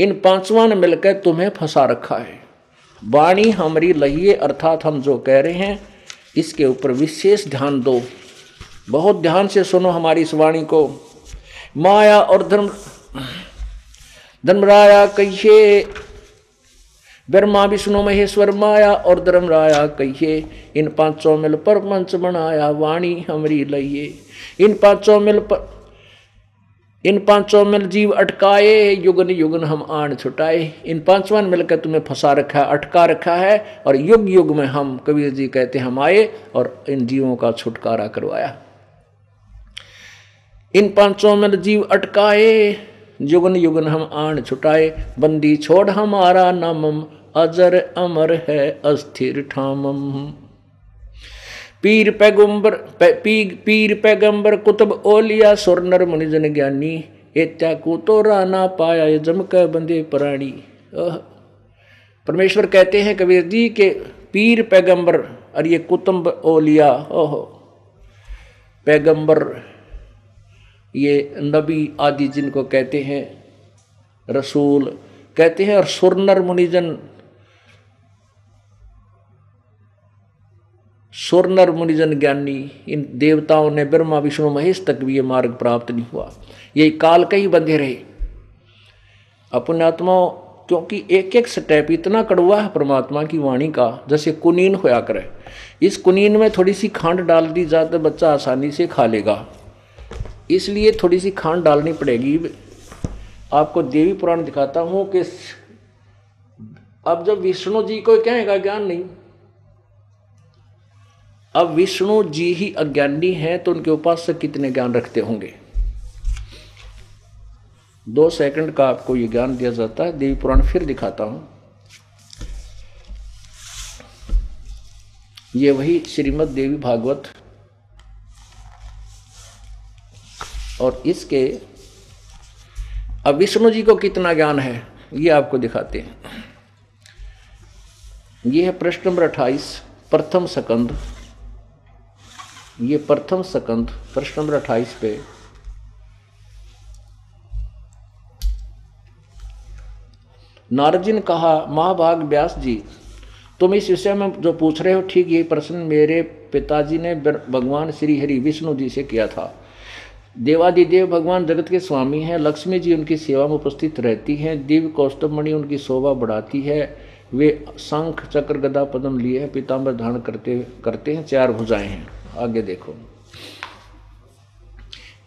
इन पांचवा ने मिलकर तुम्हें फंसा रखा है। वाणी हमारी लइए अर्थात हम जो कह रहे हैं इसके ऊपर विशेष ध्यान दो, बहुत ध्यान से सुनो हमारी इस वाणी को। माया और धर्म धर्मराया कहिए, ब्रह्मा विष्णु महेश्वर माया और धर्मराया कहिए, इन पांचों मिल पर मंच बनाया वाणी हमरी लइए। इन पांचों मिल पर इन पांचों मिल जीव अटकाए, युगन युगन हम आन छुटाए। इन पांचों मिलकर तुम्हें फंसा रखा है, अटका रखा है, और युग युग में हम, कबीर जी कहते हम आए और इन जीवों का छुटकारा करवाया। इन पांचों में जीव अटकाए, युगन युगन हम आन छुटाए। बंदी छोड़ हमारा नामम, अजर अमर है अस्थिर ठामम। पीर पैगंबर पी, पीर पीर पैगंबर कुतुब ओलिया, सुरनर मुनिजन ज्ञानी, एत्या कूतो राना पाया ये जम कह बंदे प्राणी। परमेश्वर कहते हैं कबीर जी के पीर पैगंबर और ये कुतुब ओलिया, ओहो पैगंबर ये नबी आदि जिनको कहते हैं रसूल कहते हैं, और सुरनर मुनिजन, सुरनर मुनिजन ज्ञानी, इन देवताओं ने ब्रह्मा विष्णु महेश तक भी ये मार्ग प्राप्त नहीं हुआ, ये काल के ही बंधे रहे। अपनात्माओं, क्योंकि एक एक स्टेप इतना कड़वा है परमात्मा की वाणी का, जैसे कुनीन होया करे, इस कुनीन में थोड़ी सी खांड डाल दी जाए तो बच्चा आसानी से खा लेगा, इसलिए थोड़ी सी खांड डालनी पड़ेगी। आपको देवी पुराण दिखाता हूँ कि अब जब विष्णु जी को कहेगा ज्ञान नहीं, अब विष्णु जी ही अज्ञानी हैं तो उनके उपासक कितने ज्ञान रखते होंगे? दो सेकंड का आपको ये ज्ञान दिया जाता है। देवी पुराण फिर दिखाता हूँ। ये वही श्रीमद् देवी भागवत और इसके अब विष्णु जी को कितना ज्ञान है ये आपको दिखाते हैं। ये है प्रश्न नंबर अट्ठाईस, प्रथम सकंद। ये प्रथम सकंद प्रश्न नंबर अट्ठाईस पे नारद जी ने कहा, महाभाग व्यास जी, तुम इस विषय में जो पूछ रहे हो ठीक यही प्रश्न मेरे पिताजी ने भगवान श्री हरि विष्णु जी से किया था। देवादिदेव भगवान जगत के स्वामी हैं, लक्ष्मी जी उनकी सेवा में उपस्थित रहती हैं, दिव्य कौस्तुभमणि उनकी शोभा बढ़ाती है, वे शंख चक्र गदा पद्म लिए हैं, पीताम्बर धारण करते करते हैं, चार भुजाएं हैं। आगे देखो,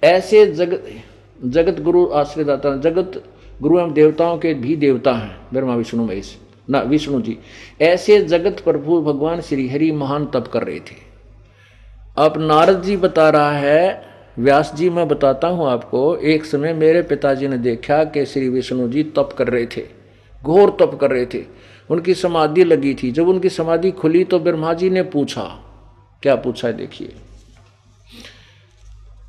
ऐसे जग जगत गुरु आश्रयदाता, जगत गुरु एवं देवताओं के भी देवता हैं ब्रह्मा विष्णु महेश ना विष्णु जी। ऐसे जगत प्रभु भगवान श्रीहरि महान तप कर रहे थे। अब नारद जी बता रहा है, व्यास जी मैं बताता हूँ आपको, एक समय मेरे पिताजी ने देखा कि श्री विष्णु जी तप कर रहे थे, घोर तप कर रहे थे, उनकी समाधि लगी थी। जब उनकी समाधि खुली तो ब्रह्मा जी ने पूछा, क्या पूछा है देखिए,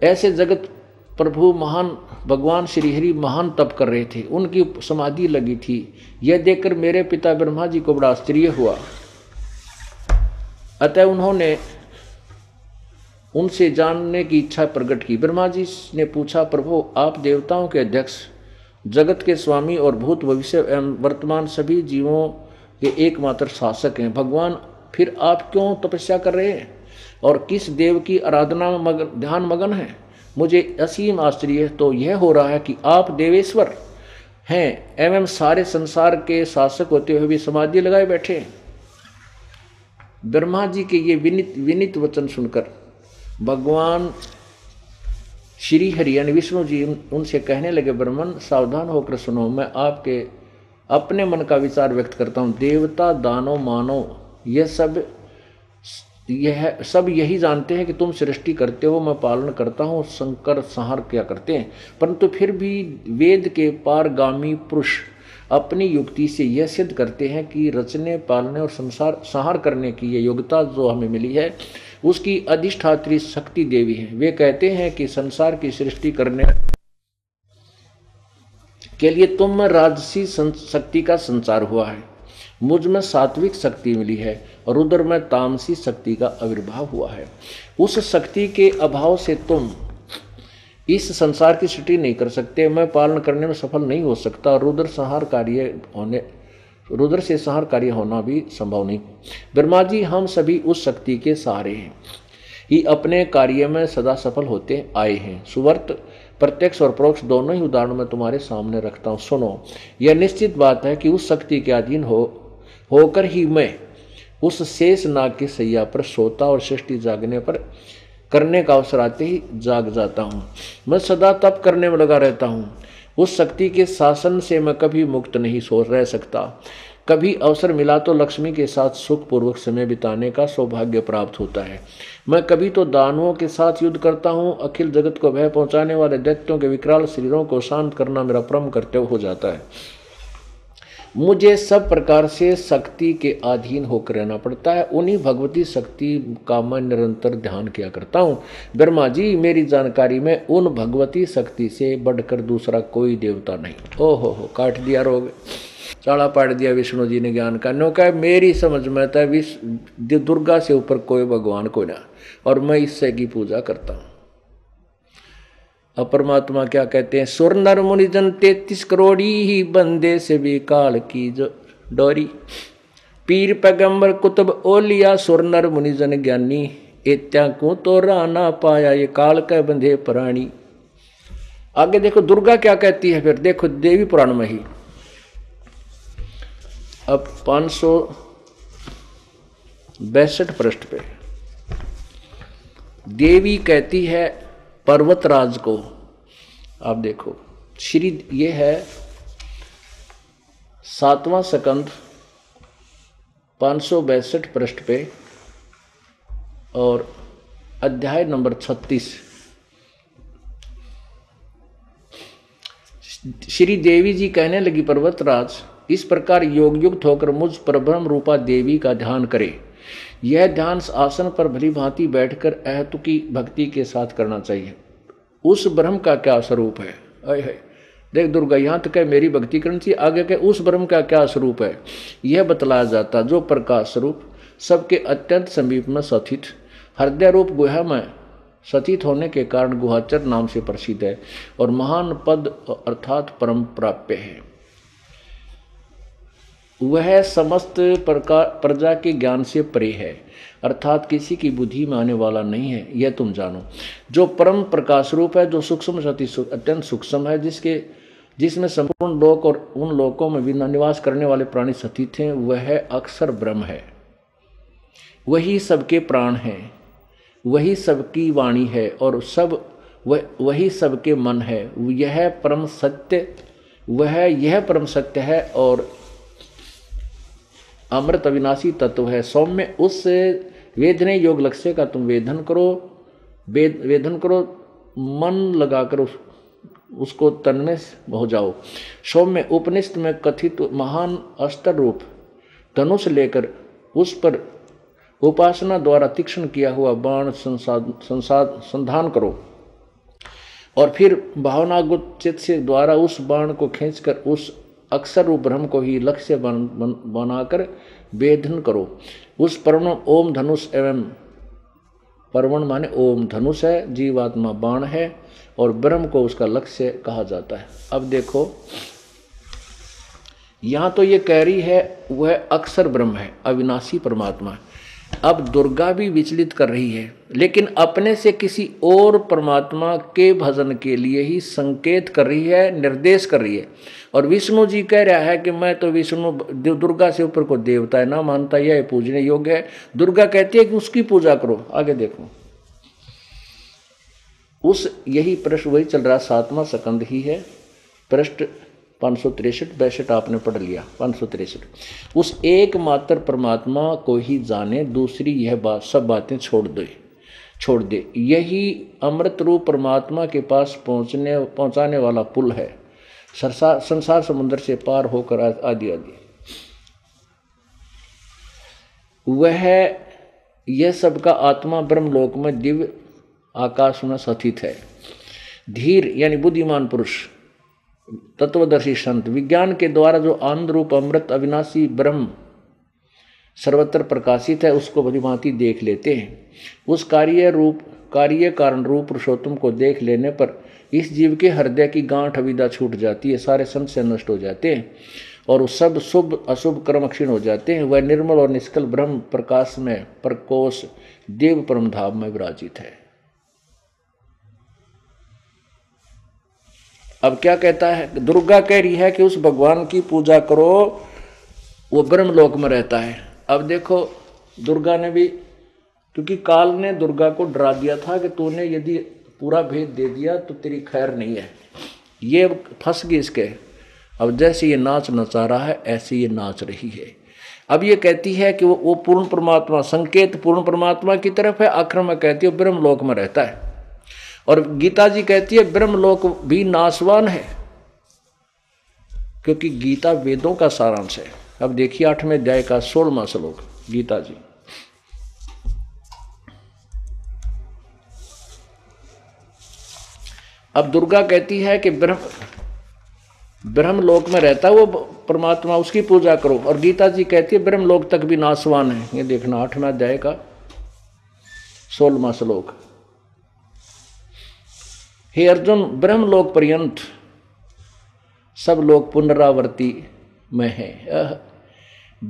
ऐसे जगत प्रभु महान भगवान श्रीहरि महान तप कर रहे थे, उनकी समाधि लगी थी, यह देखकर मेरे पिता ब्रह्मा जी को बड़ा आश्चर्य हुआ, अतः उन्होंने उनसे जानने की इच्छा प्रकट की। ब्रह्मा जी ने पूछा, प्रभु आप देवताओं के अध्यक्ष, जगत के स्वामी और भूत भविष्य एवं वर्तमान सभी जीवों के एकमात्र शासक हैं भगवान, फिर आप क्यों तपस्या कर रहे हैं और किस देव की आराधना में मगन ध्यान मगन हैं? मुझे असीम आश्चर्य तो यह हो रहा है कि आप देवेश्वर हैं एवं सारे संसार के शासक होते हुए भी समाधि लगाए बैठे हैं। ब्रह्मा जी के ये विनित विनित वचन सुनकर भगवान श्री हरि यानी विष्णु जी उनसे कहने लगे, ब्रह्मन सावधान होकर सुनो, मैं आपके अपने मन का विचार व्यक्त करता हूँ। देवता दानव मानव यह सब यह सब यही जानते हैं कि तुम सृष्टि करते हो, मैं पालन करता हूँ, संकर संहार क्या करते हैं, परंतु फिर भी वेद के पारगामी पुरुष अपनी युक्ति से यह सिद्ध करते हैं कि रचने पालने और संसार संहार करने की ये योग्यता जो हमें मिली है उसकी अधिष्ठात्री शक्ति देवी है। वे कहते हैं कि संसार की सृष्टि करने के लिए तुम में राजसी शक्ति का संचार हुआ है, मुझ में सात्विक शक्ति मिली है और उधर में तामसी शक्ति का आविर्भाव हुआ है। उस शक्ति के अभाव से तुम इस संसार की सृष्टि नहीं कर सकते, मैं पालन करने में सफल नहीं हो सकता, रुद्र संहार कार्य होने रुद्र से संहार कार्य होना भी संभव नहीं। ब्रह्मा जी हम सभी उस शक्ति के सहारे हैं, ये अपने कार्य में सदा सफल होते आए हैं। सुवर्त प्रत्यक्ष और परोक्ष दोनों ही उदाहरण में तुम्हारे सामने रखता हूँ, सुनो। यह निश्चित बात है कि उस शक्ति के अधीन हो होकर ही मैं उस शेष नाग की सैया पर सोता और सृष्टि जागने पर करने का अवसर आते ही जाग जाता हूँ। मैं सदा तप करने में लगा रहता हूँ, उस शक्ति के शासन से मैं कभी मुक्त नहीं सो रह सकता। कभी अवसर मिला तो लक्ष्मी के साथ सुखपूर्वक समय बिताने का सौभाग्य प्राप्त होता है। मैं कभी तो दानवों के साथ युद्ध करता हूँ, अखिल जगत को भय पहुँचाने वाले दैत्यों के विकराल शरीरों को शांत करना मेरा परम कर्तव्य हो जाता है। मुझे सब प्रकार से शक्ति के अधीन होकर रहना पड़ता है, उन्हीं भगवती शक्ति का मैं निरंतर ध्यान किया करता हूँ। ब्रह्मा जी मेरी जानकारी में उन भगवती शक्ति से बढ़कर दूसरा कोई देवता नहीं। ओ हो हो, काट दिया रोग, चाड़ा पाट दिया विष्णु जी ने ज्ञान का। नो क्या मेरी समझ में आता है विश्व दुर्गा से ऊपर कोई भगवान कोई ना, और मैं इससे की पूजा करता हूँ। परमात्मा क्या कहते हैं, सुर नर मुनिजन तैतीस करोड़ी ही बंदे से भी काल की जो डोरी, पीर पैगंबर कुतुब ओलिया सुर नर मुनिजन ज्ञानी, एत्या को तो राना पाया ये काल का बंधे प्राणी। आगे देखो दुर्गा क्या कहती है, फिर देखो देवी पुराण में ही अब पाँच सौ बैसठ पृष्ठ पे देवी कहती है पर्वतराज को, आप देखो श्री ये है सातवां सकंद पाँच सौ बैसठ पृष्ठ पे और अध्याय नंबर छत्तीस। श्री देवी जी कहने लगी, पर्वतराज, इस प्रकार योग युक्त होकर मुझ पर ब्रह्म रूपा देवी का ध्यान करे। यह ध्यान आसन पर भली भांति बैठकर अहेतुकी भक्ति के साथ करना चाहिए। उस ब्रह्म का क्या स्वरूप है, अय है, देख दुर्गा, यहाँ तक है मेरी भक्ति करनी चाहिए, आगे के उस ब्रह्म का क्या स्वरूप है यह बतलाया जाता, जो प्रकाश स्वरूप सबके अत्यंत समीप में स्थित हृदय रूप गुहा में स्थित होने के कारण गुहाचर नाम से प्रसिद्ध है और महान पद अर्थात परम प्राप्य है। वह समस्त प्रकार प्रजा के ज्ञान से परे है, अर्थात किसी की बुद्धि में आने वाला नहीं है, यह तुम जानो। जो परम प्रकाश रूप है, जो सूक्ष्म से अत्यंत सूक्ष्म है, जिसके जिसमें संपूर्ण लोक और उन लोकों में बिना निवास करने वाले प्राणी स्थित हैं, वह अक्षर ब्रह्म है। वही सबके प्राण हैं, वही सबकी वाणी है और सब वह वही सबके मन है। यह परम सत्य वह यह परम सत्य है और अमृत अविनाशी तत्व है। सौम्य उस वेदने योग लक्ष्य का तुम वेदन करो, वेद वेदन करो, मन लगाकर उस, उसको तन्मय हो जाओ। सौम्य उपनिषद में कथित महान अस्त्र रूप धनुष लेकर उस पर उपासना द्वारा तीक्ष्ण किया हुआ बाण संसाध संसाध संधान करो और फिर भावनागुत चित्त से द्वारा उस बाण को खींचकर उस अक्षर रूप ब्रह्म को ही लक्ष्य बन, बन, बनाकर वेदन करो। उस परवण ओम धनुष एवं परवण माने ओम धनुष है, जीवात्मा बाण है और ब्रह्म को उसका लक्ष्य कहा जाता है। अब देखो, यहाँ तो ये कह रही है वह अक्षर ब्रह्म है, अविनाशी परमात्मा है। अब दुर्गा भी विचलित कर रही है, लेकिन अपने से किसी और परमात्मा के भजन के लिए ही संकेत कर रही है, निर्देश कर रही है। और विष्णु जी कह रहा है कि मैं तो विष्णु, दुर्गा से ऊपर को देवता है ना मानता, यह पूजने योग्य है। दुर्गा कहती है कि उसकी पूजा करो। आगे देखो, उस यही प्रश्न वही चल रहा, सातवां स्कंद ही है, पृष्ठ पाँच सौ तिरसठ बैसठ आपने पढ़ लिया, पाँच सौ तिरसठ। उस एकमात्र परमात्मा को ही जाने, दूसरी यह बात सब बातें छोड़ दे छोड़ दे यही अमृत रूप परमात्मा के पास पहुँचने पहुँचाने वाला पुल है, संसार संसार समुद्र से पार होकर आदि आदि। वह यह सबका आत्मा ब्रह्मलोक में दिव्य आकाश में स्थित है। धीर यानी बुद्धिमान पुरुष, तत्वदर्शी संत, विज्ञान के द्वारा जो आनंद रूप अमृत अविनाशी ब्रह्म सर्वत्र प्रकाशित है, उसको भलीभांति देख लेते हैं। उस कार्य रूप कार्य कारण रूप पुरुषोत्तम को देख लेने पर इस जीव के हृदय की गांठ अविदा छूट जाती है, सारे संशय नष्ट हो जाते हैं और सब शुभ अशुभ कर्म क्षीण हो जाते हैं। वह निर्मल और निष्कल ब्रह्म प्रकाश में प्रकोश देव परम धाम में विराजित है। अब क्या कहता है, दुर्गा कह रही है कि उस भगवान की पूजा करो, वो ब्रह्मलोक में रहता है। अब देखो, दुर्गा ने भी, क्योंकि काल ने दुर्गा को डरा दिया था कि तूने यदि पूरा भेद दे दिया तो तेरी खैर नहीं है, ये फंस गई इसके। अब जैसे ये नाच नचा रहा है ऐसे ये नाच रही है। अब ये कहती है कि वो वो पूर्ण परमात्मा, संकेत पूर्ण परमात्मा की तरफ है, आखिर में कहती है ब्रह्मलोक में रहता है। और गीता जी कहती है ब्रह्मलोक भी नाशवान है, क्योंकि गीता वेदों का सारांश है। अब देखिए आठवें अध्याय का सोलहवां श्लोक, गीता जी अब दुर्गा कहती है कि ब्रह्म ब्रह्मलोक में रहता वो परमात्मा, उसकी पूजा करो। और गीता जी कहती है ब्रह्मलोक तक भी नाशवान है। ये देखना आठवें अध्याय का सोलहवां श्लोक, हे अर्जुन, ब्रह्मलोक पर्यंत सब लोग पुनरावर्ती में है।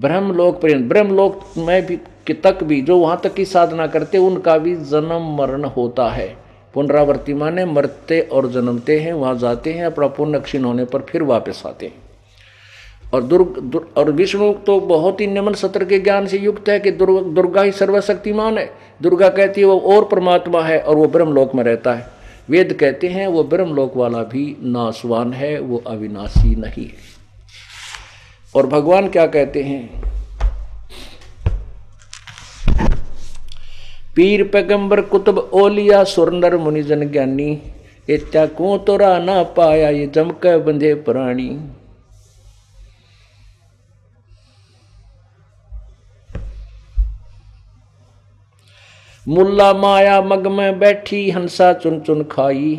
ब्रह्मलोक पर्यंत, ब्रह्मलोक में भी के तक भी जो वहाँ तक की साधना करते उनका भी जन्म मरण होता है। पुनरावर्ती माने मरते और जन्मते हैं, वहाँ जाते हैं, अपना पुण्य क्षीण होने पर फिर वापस आते हैं। और दुर्ग दुर, और विष्णु तो बहुत ही निम्न सत्र के ज्ञान से युक्त है कि दुर्ग, दुर्गा ही सर्वशक्तिमान है। दुर्गा कहती है वो और परमात्मा है और वो ब्रह्मलोक में रहता है। वेद कहते हैं वो ब्रह्मलोक वाला भी नाशवान है, वो अविनाशी नहीं है। और भगवान क्या कहते हैं, पीर पैगंबर कुतुब ओलिया सुरनर मुनिजन ज्ञानी, इत्या को तोरा ना पाया ये जमके बंधे प्राणी। मुल्ला माया मग में बैठी हंसा चुन चुन खाई,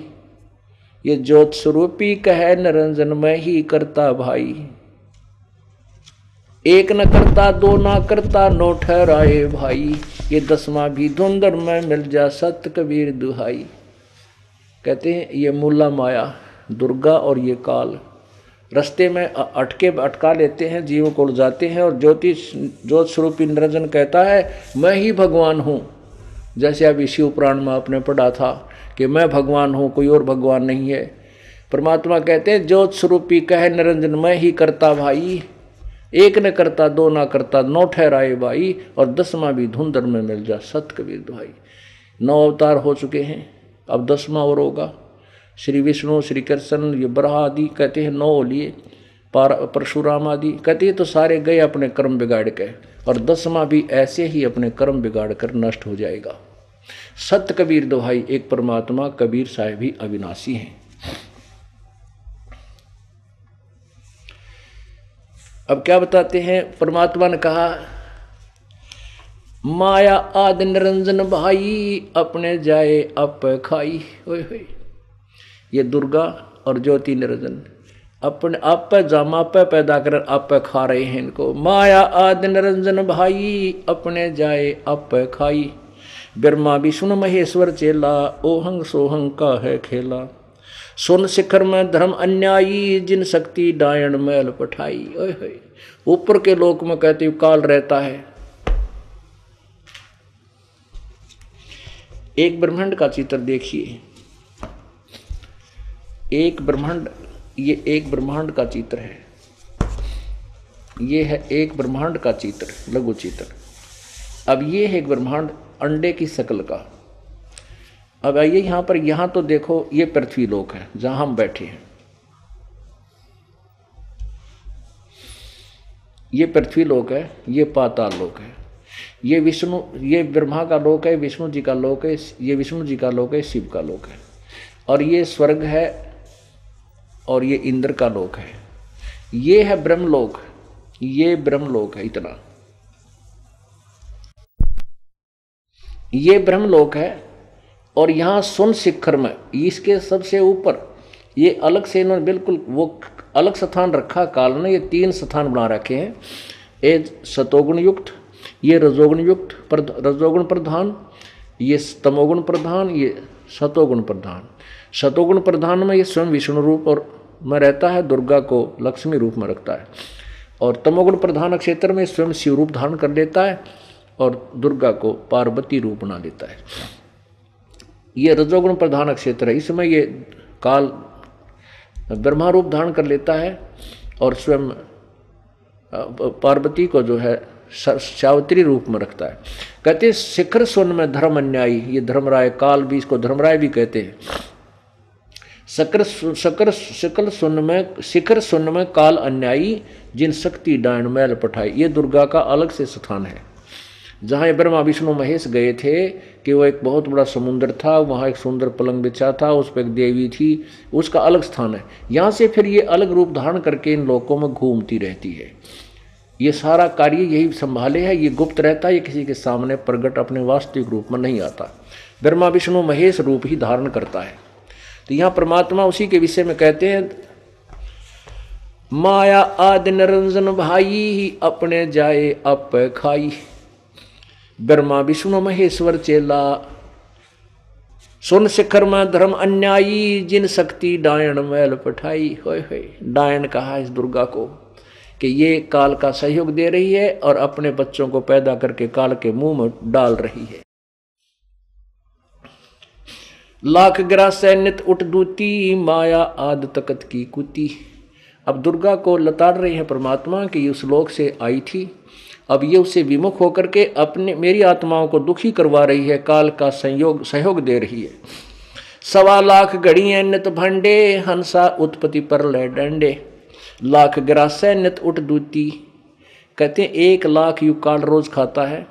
ये ज्योत स्वरूपी कहे निरंजन में ही करता भाई। एक न करता दो ना करता नो ठहराए भाई, ये दसवां भी धुंधर में मिल जा सत कबीर दुहाई। कहते हैं ये मूला माया, दुर्गा और ये काल रास्ते में अटके अटका लेते हैं, जीवों को उलझाते हैं। और ज्योतिष ज्योत स्वरूपी निरंजन कहता है मैं ही भगवान हूँ। जैसे अभी शिव पुराण में आपने पढ़ा था कि मैं भगवान हूँ, कोई और भगवान नहीं है। परमात्मा कहते हैं ज्योत स्वरूपी कह निरंजन मैं ही करता भाई, एक न करता दो ना करता नौ ठहराए भाई, और दसवां भी धुंधर में मिल जा सत कबीर दुहाई। नौ अवतार हो चुके हैं, अब दसवां और होगा। श्री विष्णु, श्री कृष्ण, ये ब्रह आदि कहते हैं नौ लिए, पार परशुराम आदि कहते हैं। तो सारे गए अपने कर्म बिगाड़ के, और दसवां भी ऐसे ही अपने कर्म बिगाड़ कर नष्ट हो जाएगा। सत कबीर दुहाई, एक परमात्मा कबीर साहेब ही अविनाशी हैं। अब क्या बताते हैं, परमात्मा ने कहा माया आदि निरंजन भाई, अपने जाए अप खाई। ओए होए, ये दुर्गा और ज्योति निरंजन अपने आप जामा पे पैदा कर आप खा रहे हैं इनको। माया आदि निरंजन भाई, अपने जाए अप खाई। ब्रह्मा विष्णु महेश्वर चेला, ओहंग सोहंग का है खेला। सुन शिखर में धर्म अन्यायी, जिन शक्ति डायण मैल पठाई। ओए होए, ऊपर के लोक में कहते हुए काल रहता है। एक ब्रह्मांड का चित्र देखिए, एक ब्रह्मांड, ये एक ब्रह्मांड का चित्र है। ये है एक ब्रह्मांड का चित्र, लघु चित्र। अब ये है एक ब्रह्मांड अंडे की शक्ल का। अब आइए यहाँ पर, यहाँ तो देखो ये पृथ्वी लोक है जहाँ हम बैठे हैं। ये पृथ्वी लोक है, ये पाताल लोक है, ये विष्णु, ये ब्रह्मा का लोक है, विष्णु जी का लोक है, ये विष्णु जी का लोक है, शिव का लोक है। और ये स्वर्ग है, और ये इंद्र का लोक है। ये है ब्रह्म लोक, ये ब्रह्म लोक है इतना, ये ब्रह्म लोक है। और यहाँ सुन शिखर में, इसके सबसे ऊपर, ये अलग से इन्होंने बिल्कुल वो अलग स्थान रखा काल ने। ये तीन स्थान बना रखे हैं, एज सतोगुण युक्त, ये रजोगुण युक्त पर रजोगुण प्रधान, ये तमोगुण प्रधान, ये सतोगुण प्रधान। सतोगुण प्रधान में ये स्वयं विष्णु रूप और में रहता है, दुर्गा को लक्ष्मी रूप में रखता है। और तमोगुण प्रधान क्षेत्र में स्वयं शिव रूप धारण कर लेता है और दुर्गा को पार्वती रूप बना लेता है। ये रजोगुण प्रधान क्षेत्र है, इसमें ये काल ब्रह्मा रूप धारण कर लेता है और स्वयं पार्वती को जो है सावित्री रूप में रखता है। कहते हैं शिखर सुन में धर्म अन्यायी, ये धर्मराय, काल भी इसको धर्मराय भी कहते हैं। शकर शकर शिखर सुन में शिखर सुन में काल अन्यायी, जिन शक्ति डायण मैल पठाई। ये दुर्गा का अलग से स्थान है, जहाँ ये ब्रह्मा विष्णु महेश गए थे कि वो एक बहुत बड़ा समुद्र था, वहाँ एक सुंदर पलंग बिछा था, उस पर एक देवी थी, उसका अलग स्थान है। यहाँ से फिर ये अलग रूप धारण करके इन लोकों में घूमती रहती है। ये सारा कार्य यही संभाले है, ये गुप्त रहता है, ये किसी के सामने प्रकट अपने वास्तविक रूप में नहीं आता। ब्रह्मा विष्णु महेश रूप ही धारण करता है। तो यहाँ परमात्मा उसी के विषय में कहते हैं माया आदि निरंजन भाई, अपने जाए अप खाई। ब्रह्मा विष्णु महेश्वर चेला, सुन शिखर में धर्म अन्यायी, जिन शक्ति डायण मैल पठाई। होय होय, डायण कहा इस दुर्गा को कि ये काल का सहयोग दे रही है और अपने बच्चों को पैदा करके काल के मुंह में डाल रही है। लाख ग्रास सैनित उठ दूती, माया आद तकत की कुती। अब दुर्गा को लताड़ रही है परमात्मा कि ये उस लोक से आई थी, अब ये उसे विमुख होकर के अपने मेरी आत्माओं को दुखी करवा रही है, काल का संयोग सहयोग दे रही है। सवा लाख घड़ियाँ नित भंडे, हंसा उत्पत्ति पर ले डंडे। लाख ग्रासें नित उठ दूती, कहते हैं एक लाख यू काल रोज खाता है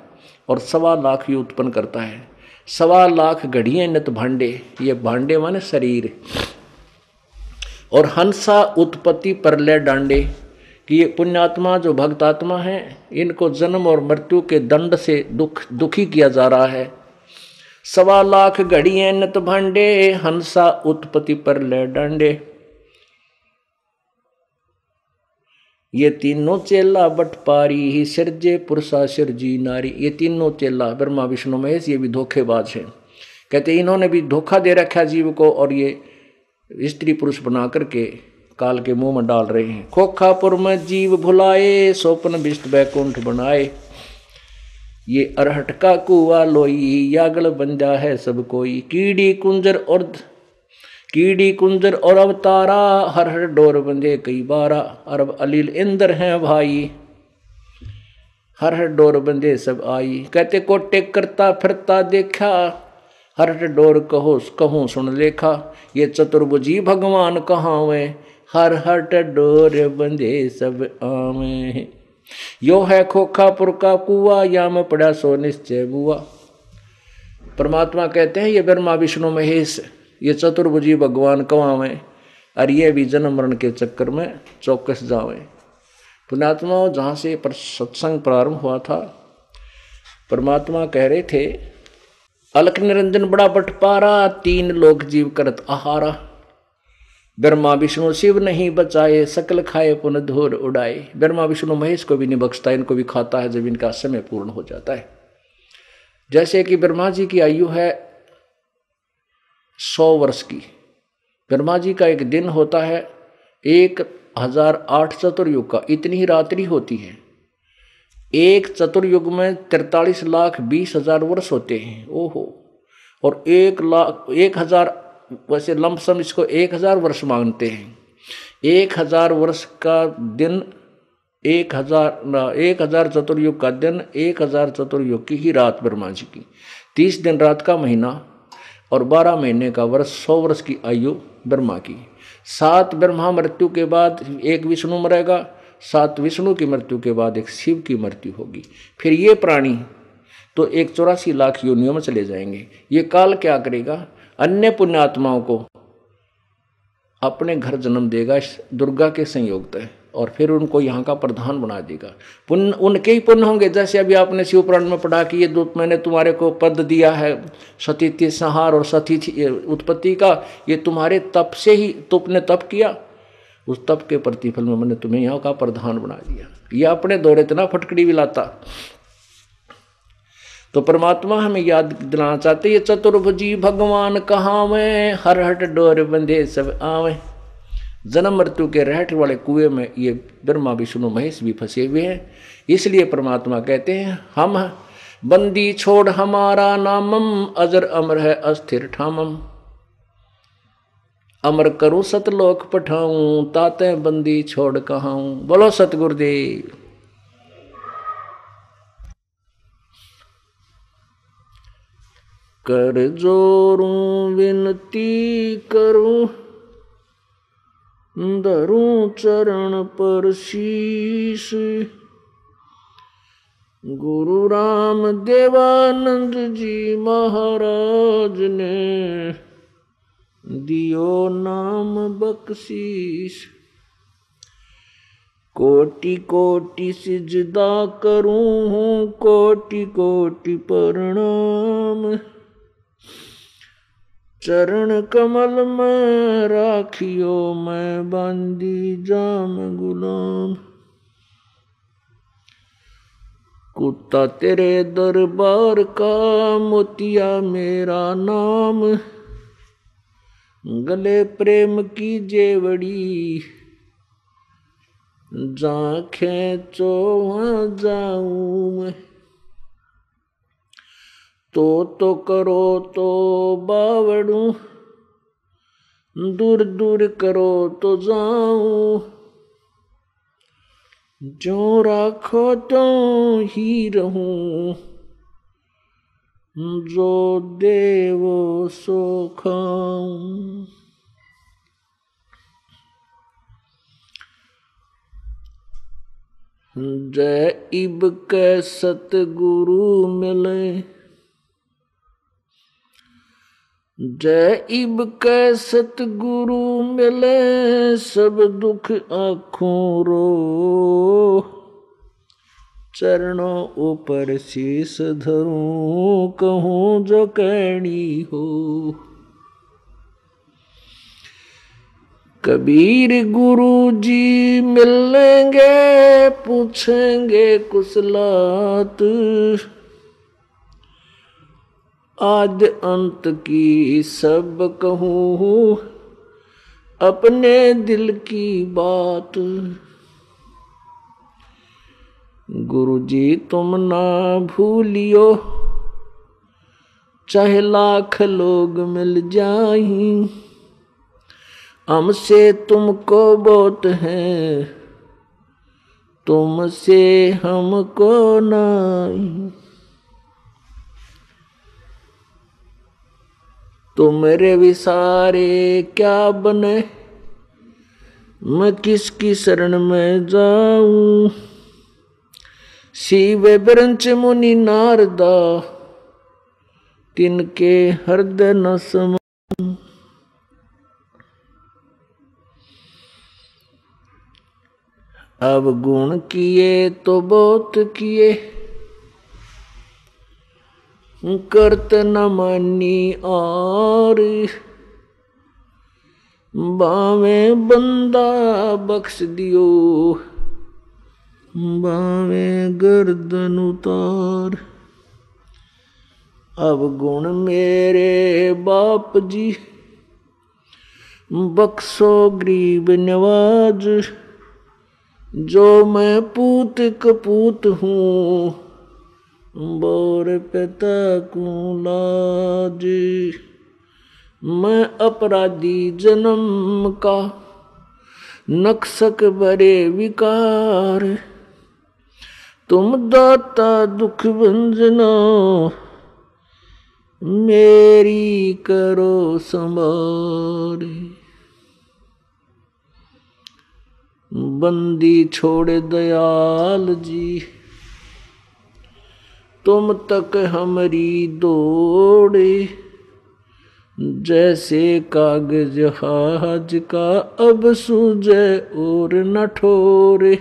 और सवा लाख यू उत्पन्न करता है। सवा लाख घड़ियाँ नत भांडे, ये भांडे माने शरीर, और हंसा उत्पत्ति परलय डांडे, कि ये पुण्यात्मा जो भक्तात्मा हैं इनको जन्म और मृत्यु के दंड से दुख दुखी किया जा रहा है। सवा लाख घड़ियाँ नत भांडे, हंसा उत्पत्ति परलय डांडे, ये तीनों चेला बटपारी ही सिरजे पुरुषा सिरजी नारी। ये तीनों चेला ब्रह्मा विष्णु महेश ये भी धोखेबाज हैं, कहते इन्होंने भी धोखा दे रखा जीव को और ये स्त्री पुरुष बना करके काल के मुंह में डाल रहे हैं। खोखापुर में जीव भुलाए, सोपन विष्ट वैकुंठ बनाए, ये अरहट का कुआ लोई, यागल बंजा है सब कोई। कीड़ी कुंजर और कीड़ी कुंजर और अवतारा, हर हर डोर बंदे कई बारा, अरब अलील इंद्र हैं भाई, हर हर डोर बंदे सब आई। कहते कोटे करता फिरता देखा, हर हर डोर कहो कहूँ सुन लेखा, ये चतुर्भुजी भगवान कहाँ वे, हर हर डोर बंदे सब आवे। यो है खोखापुर का कुआ, या में पड़ा सो निश्चय बुआ। परमात्मा कहते हैं ये ब्रह्मा विष्णु महेश ये चतुर्भुजी भगवान कवावें और ये भी जन्म मरण के चक्कर में चौकस जावें। पुण्यात्मा जहाँ से पर सत्संग प्रारंभ हुआ था, परमात्मा कह रहे थे अलक निरंजन बड़ा बटपारा, तीन लोक जीव करत आहारा, ब्रह्मा विष्णु शिव नहीं बचाए, सकल खाए पुन धूर उड़ाए। ब्रह्मा विष्णु महेश को भी नहीं बख्शता, इनको भी खाता है जब इनका समय पूर्ण हो जाता है। जैसे कि ब्रह्मा जी की आयु है सौ वर्ष की, ब्रह्मा जी का एक दिन होता है एक हजार आठ चतुर्युग का, इतनी ही रात्रि होती है। एक चतुर्युग में तिरतालीस लाख बीस हजार वर्ष होते हैं, ओहो। और एक लाख एक हजार, वैसे लमसम इसको एक हजार वर्ष मानते हैं। एक हजार वर्ष का दिन एक हजार एक हजार चतुर्युग का दिन, एक हजार चतुर्युग की ही रात ब्रह्मा जी की। तीस दिन रात का महीना और बारह महीने का वर्ष, सौ वर्ष की आयु ब्रह्मा की। सात ब्रह्मा मृत्यु के बाद एक विष्णु मरेगा, सात विष्णु की मृत्यु के बाद एक शिव की मृत्यु होगी, फिर ये प्राणी तो एक चौरासी लाख योनियों में चले जाएंगे। ये काल क्या करेगा, अन्य पुण्यात्माओं को अपने घर जन्म देगा दुर्गा के संयोग तय, और फिर उनको यहाँ का प्रधान बना देगा। पुण्य उनके ही पुण्य होंगे। जैसे अभी आपने शिव पुराण में पढ़ा कि ये दूत मैंने तुम्हारे को पद दिया है सतीथि संहार और सतीथि उत्पत्ति का, ये तुम्हारे तप से ही, तुमने तप किया उस तप के प्रतिफल में मैंने तुम्हें यहाँ का प्रधान बना दिया। ये अपने दौरे इतना फटकड़ी भी लाता। तो परमात्मा हमें याद दिलाना चाहते ये चतुर्भुजी भगवान कहाँ में, हर हट डोर बंदे सब आवें। जन्म मृत्यु के रहट वाले कुएं में ये ब्रह्मा विष्णु महेश भी फंसे हुए हैं। इसलिए परमात्मा कहते हैं हम बंदी छोड़ हमारा नामम, अजर अमर है अस्थिर ठामम, अमर करूँ सतलोक पठाऊं, ताते बंदी छोड़ कहाऊं। बोलो सतगुरुदेव। कर जोरूं विनती करूं, धरूं चरण पर शीश, गुरु राम देवानंद जी महाराज ने दियो नाम बख्शीश। कोटि कोटि सिजदा करूं हूँ, कोटि कोटि प्रणाम, चरण कमल में राखियो मैं बांधी जाम गुलाम। कुत्ता तेरे दरबार का मोतिया मेरा नाम, गले प्रेम की जेवड़ी जाखें चोहा जाऊं मैं। तो तो करो तो बावड़ू, दूर दूर करो तो जाऊं, जो राखो तो ही रहूं, जो देवो सो खाऊं। जय इब के सतगुरु मिले, जैब कै सतगुरु मिले सब दुख आँखों रो, चरणों ऊपर शीस धरूं कहूं जो कहनी हो। कबीर गुरु जी मिलेंगे पूछेंगे कुशलात, आद अंत की सब कहूं अपने दिल की बात। गुरु जी तुम ना भूलियो चाहे लाख लोग मिल जाएं, हमसे तुमको बहुत है तुमसे हमको नहीं। तुम्हारे विसारे क्या बने मैं किसकी शरण में जाऊं, शिव ब्रंच मुनि नारदा तिनके हृदय न सम। अब गुण किए तो बहुत किए करत न मानी और, बावे बंदा बख्श दियो बावे गर्दन उतार। अब गुण मेरे बाप जी बख्शो गरीब नवाज, जो मैं पूत कपूत हूँ बोर पिता को लाज। मैं अपराधी जन्म का नक्सक बरे विकार, तुम दाता दुख भंजना मेरी करो संभार। बंदी छोड़े दयाल जी तुम तक हमारी दौड़े, जैसे कागज हाज का अब सूझे और न ठोरे।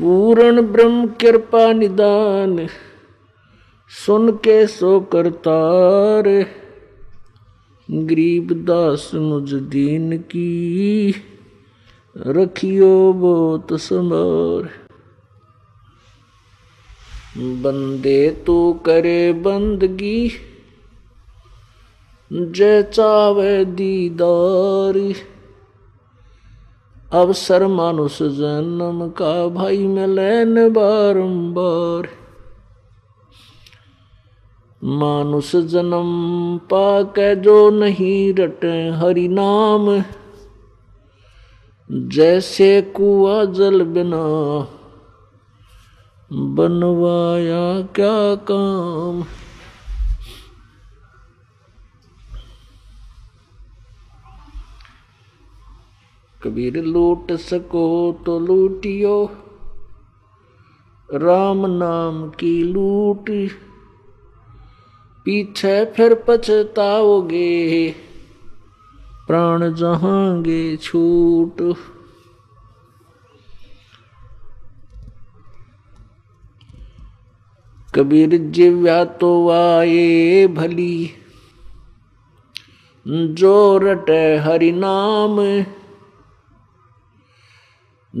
पूर्ण ब्रह्म कृपा निदान सुन के सो करतार, गरीबदास मुझ दीन की रखियो बहुत संभार। बंदे तू करे बंदगी जय चावे दीदारी, अवसर मानुष जन्म का भाई मिलन बारंबार। मानुष जन्म पाके जो नहीं रटे हरि नाम, जैसे कुआ जल बिना बनवाया क्या काम। कबीर लूट सको तो लूटियो राम नाम की लूट, पीछे फिर पछताओगे प्राण जहाँगे छूट। कबीर जिव्या तो आए भली जो रटे हरि नाम,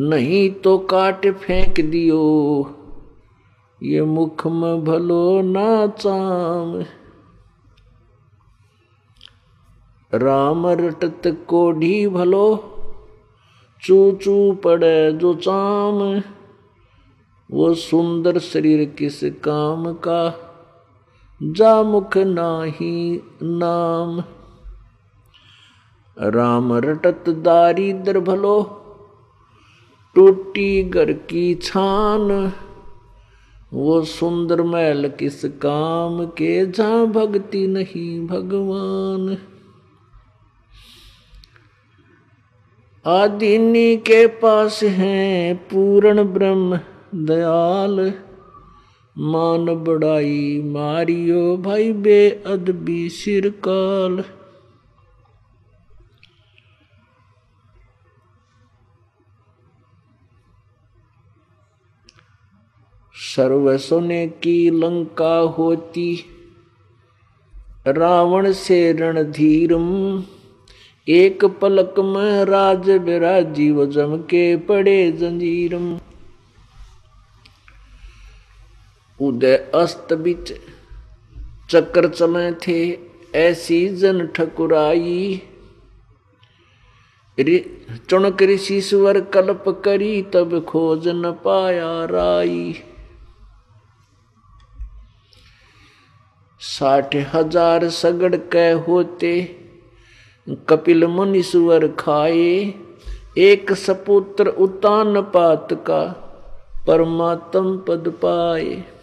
नहीं तो काट फेंक दियो ये मुख में भलो ना चाम। राम रटत कोढ़ी भलो चू चू पड़े जो चाम, वो सुंदर शरीर किस काम का जा मुख नाही नाम। राम रटत दारिद्र भलो टूटी घर की छान, वो सुंदर महल किस काम के जहाँ भक्ति नहीं भगवान। आदिनी के पास हैं पूर्ण ब्रह्म दयाल, मान बढ़ाई मारियो भाई बेअदबी सिरकाल। सर्व सोने की लंका होती रावण से रणधीरम, एक पलक में राज बिराजी वजम के पड़े जंजीरम। उदय अस्त बिच चक्र चले थे ऐसी जन ठकुराई, चुनक ऋषिश्वर कल्प करी तब खोज न पाया राई। साठ हजार सगड़ कै होते कपिल मुनीश्वर खाए, एक सपुत्र उतान पात का परमात्म पद पाए।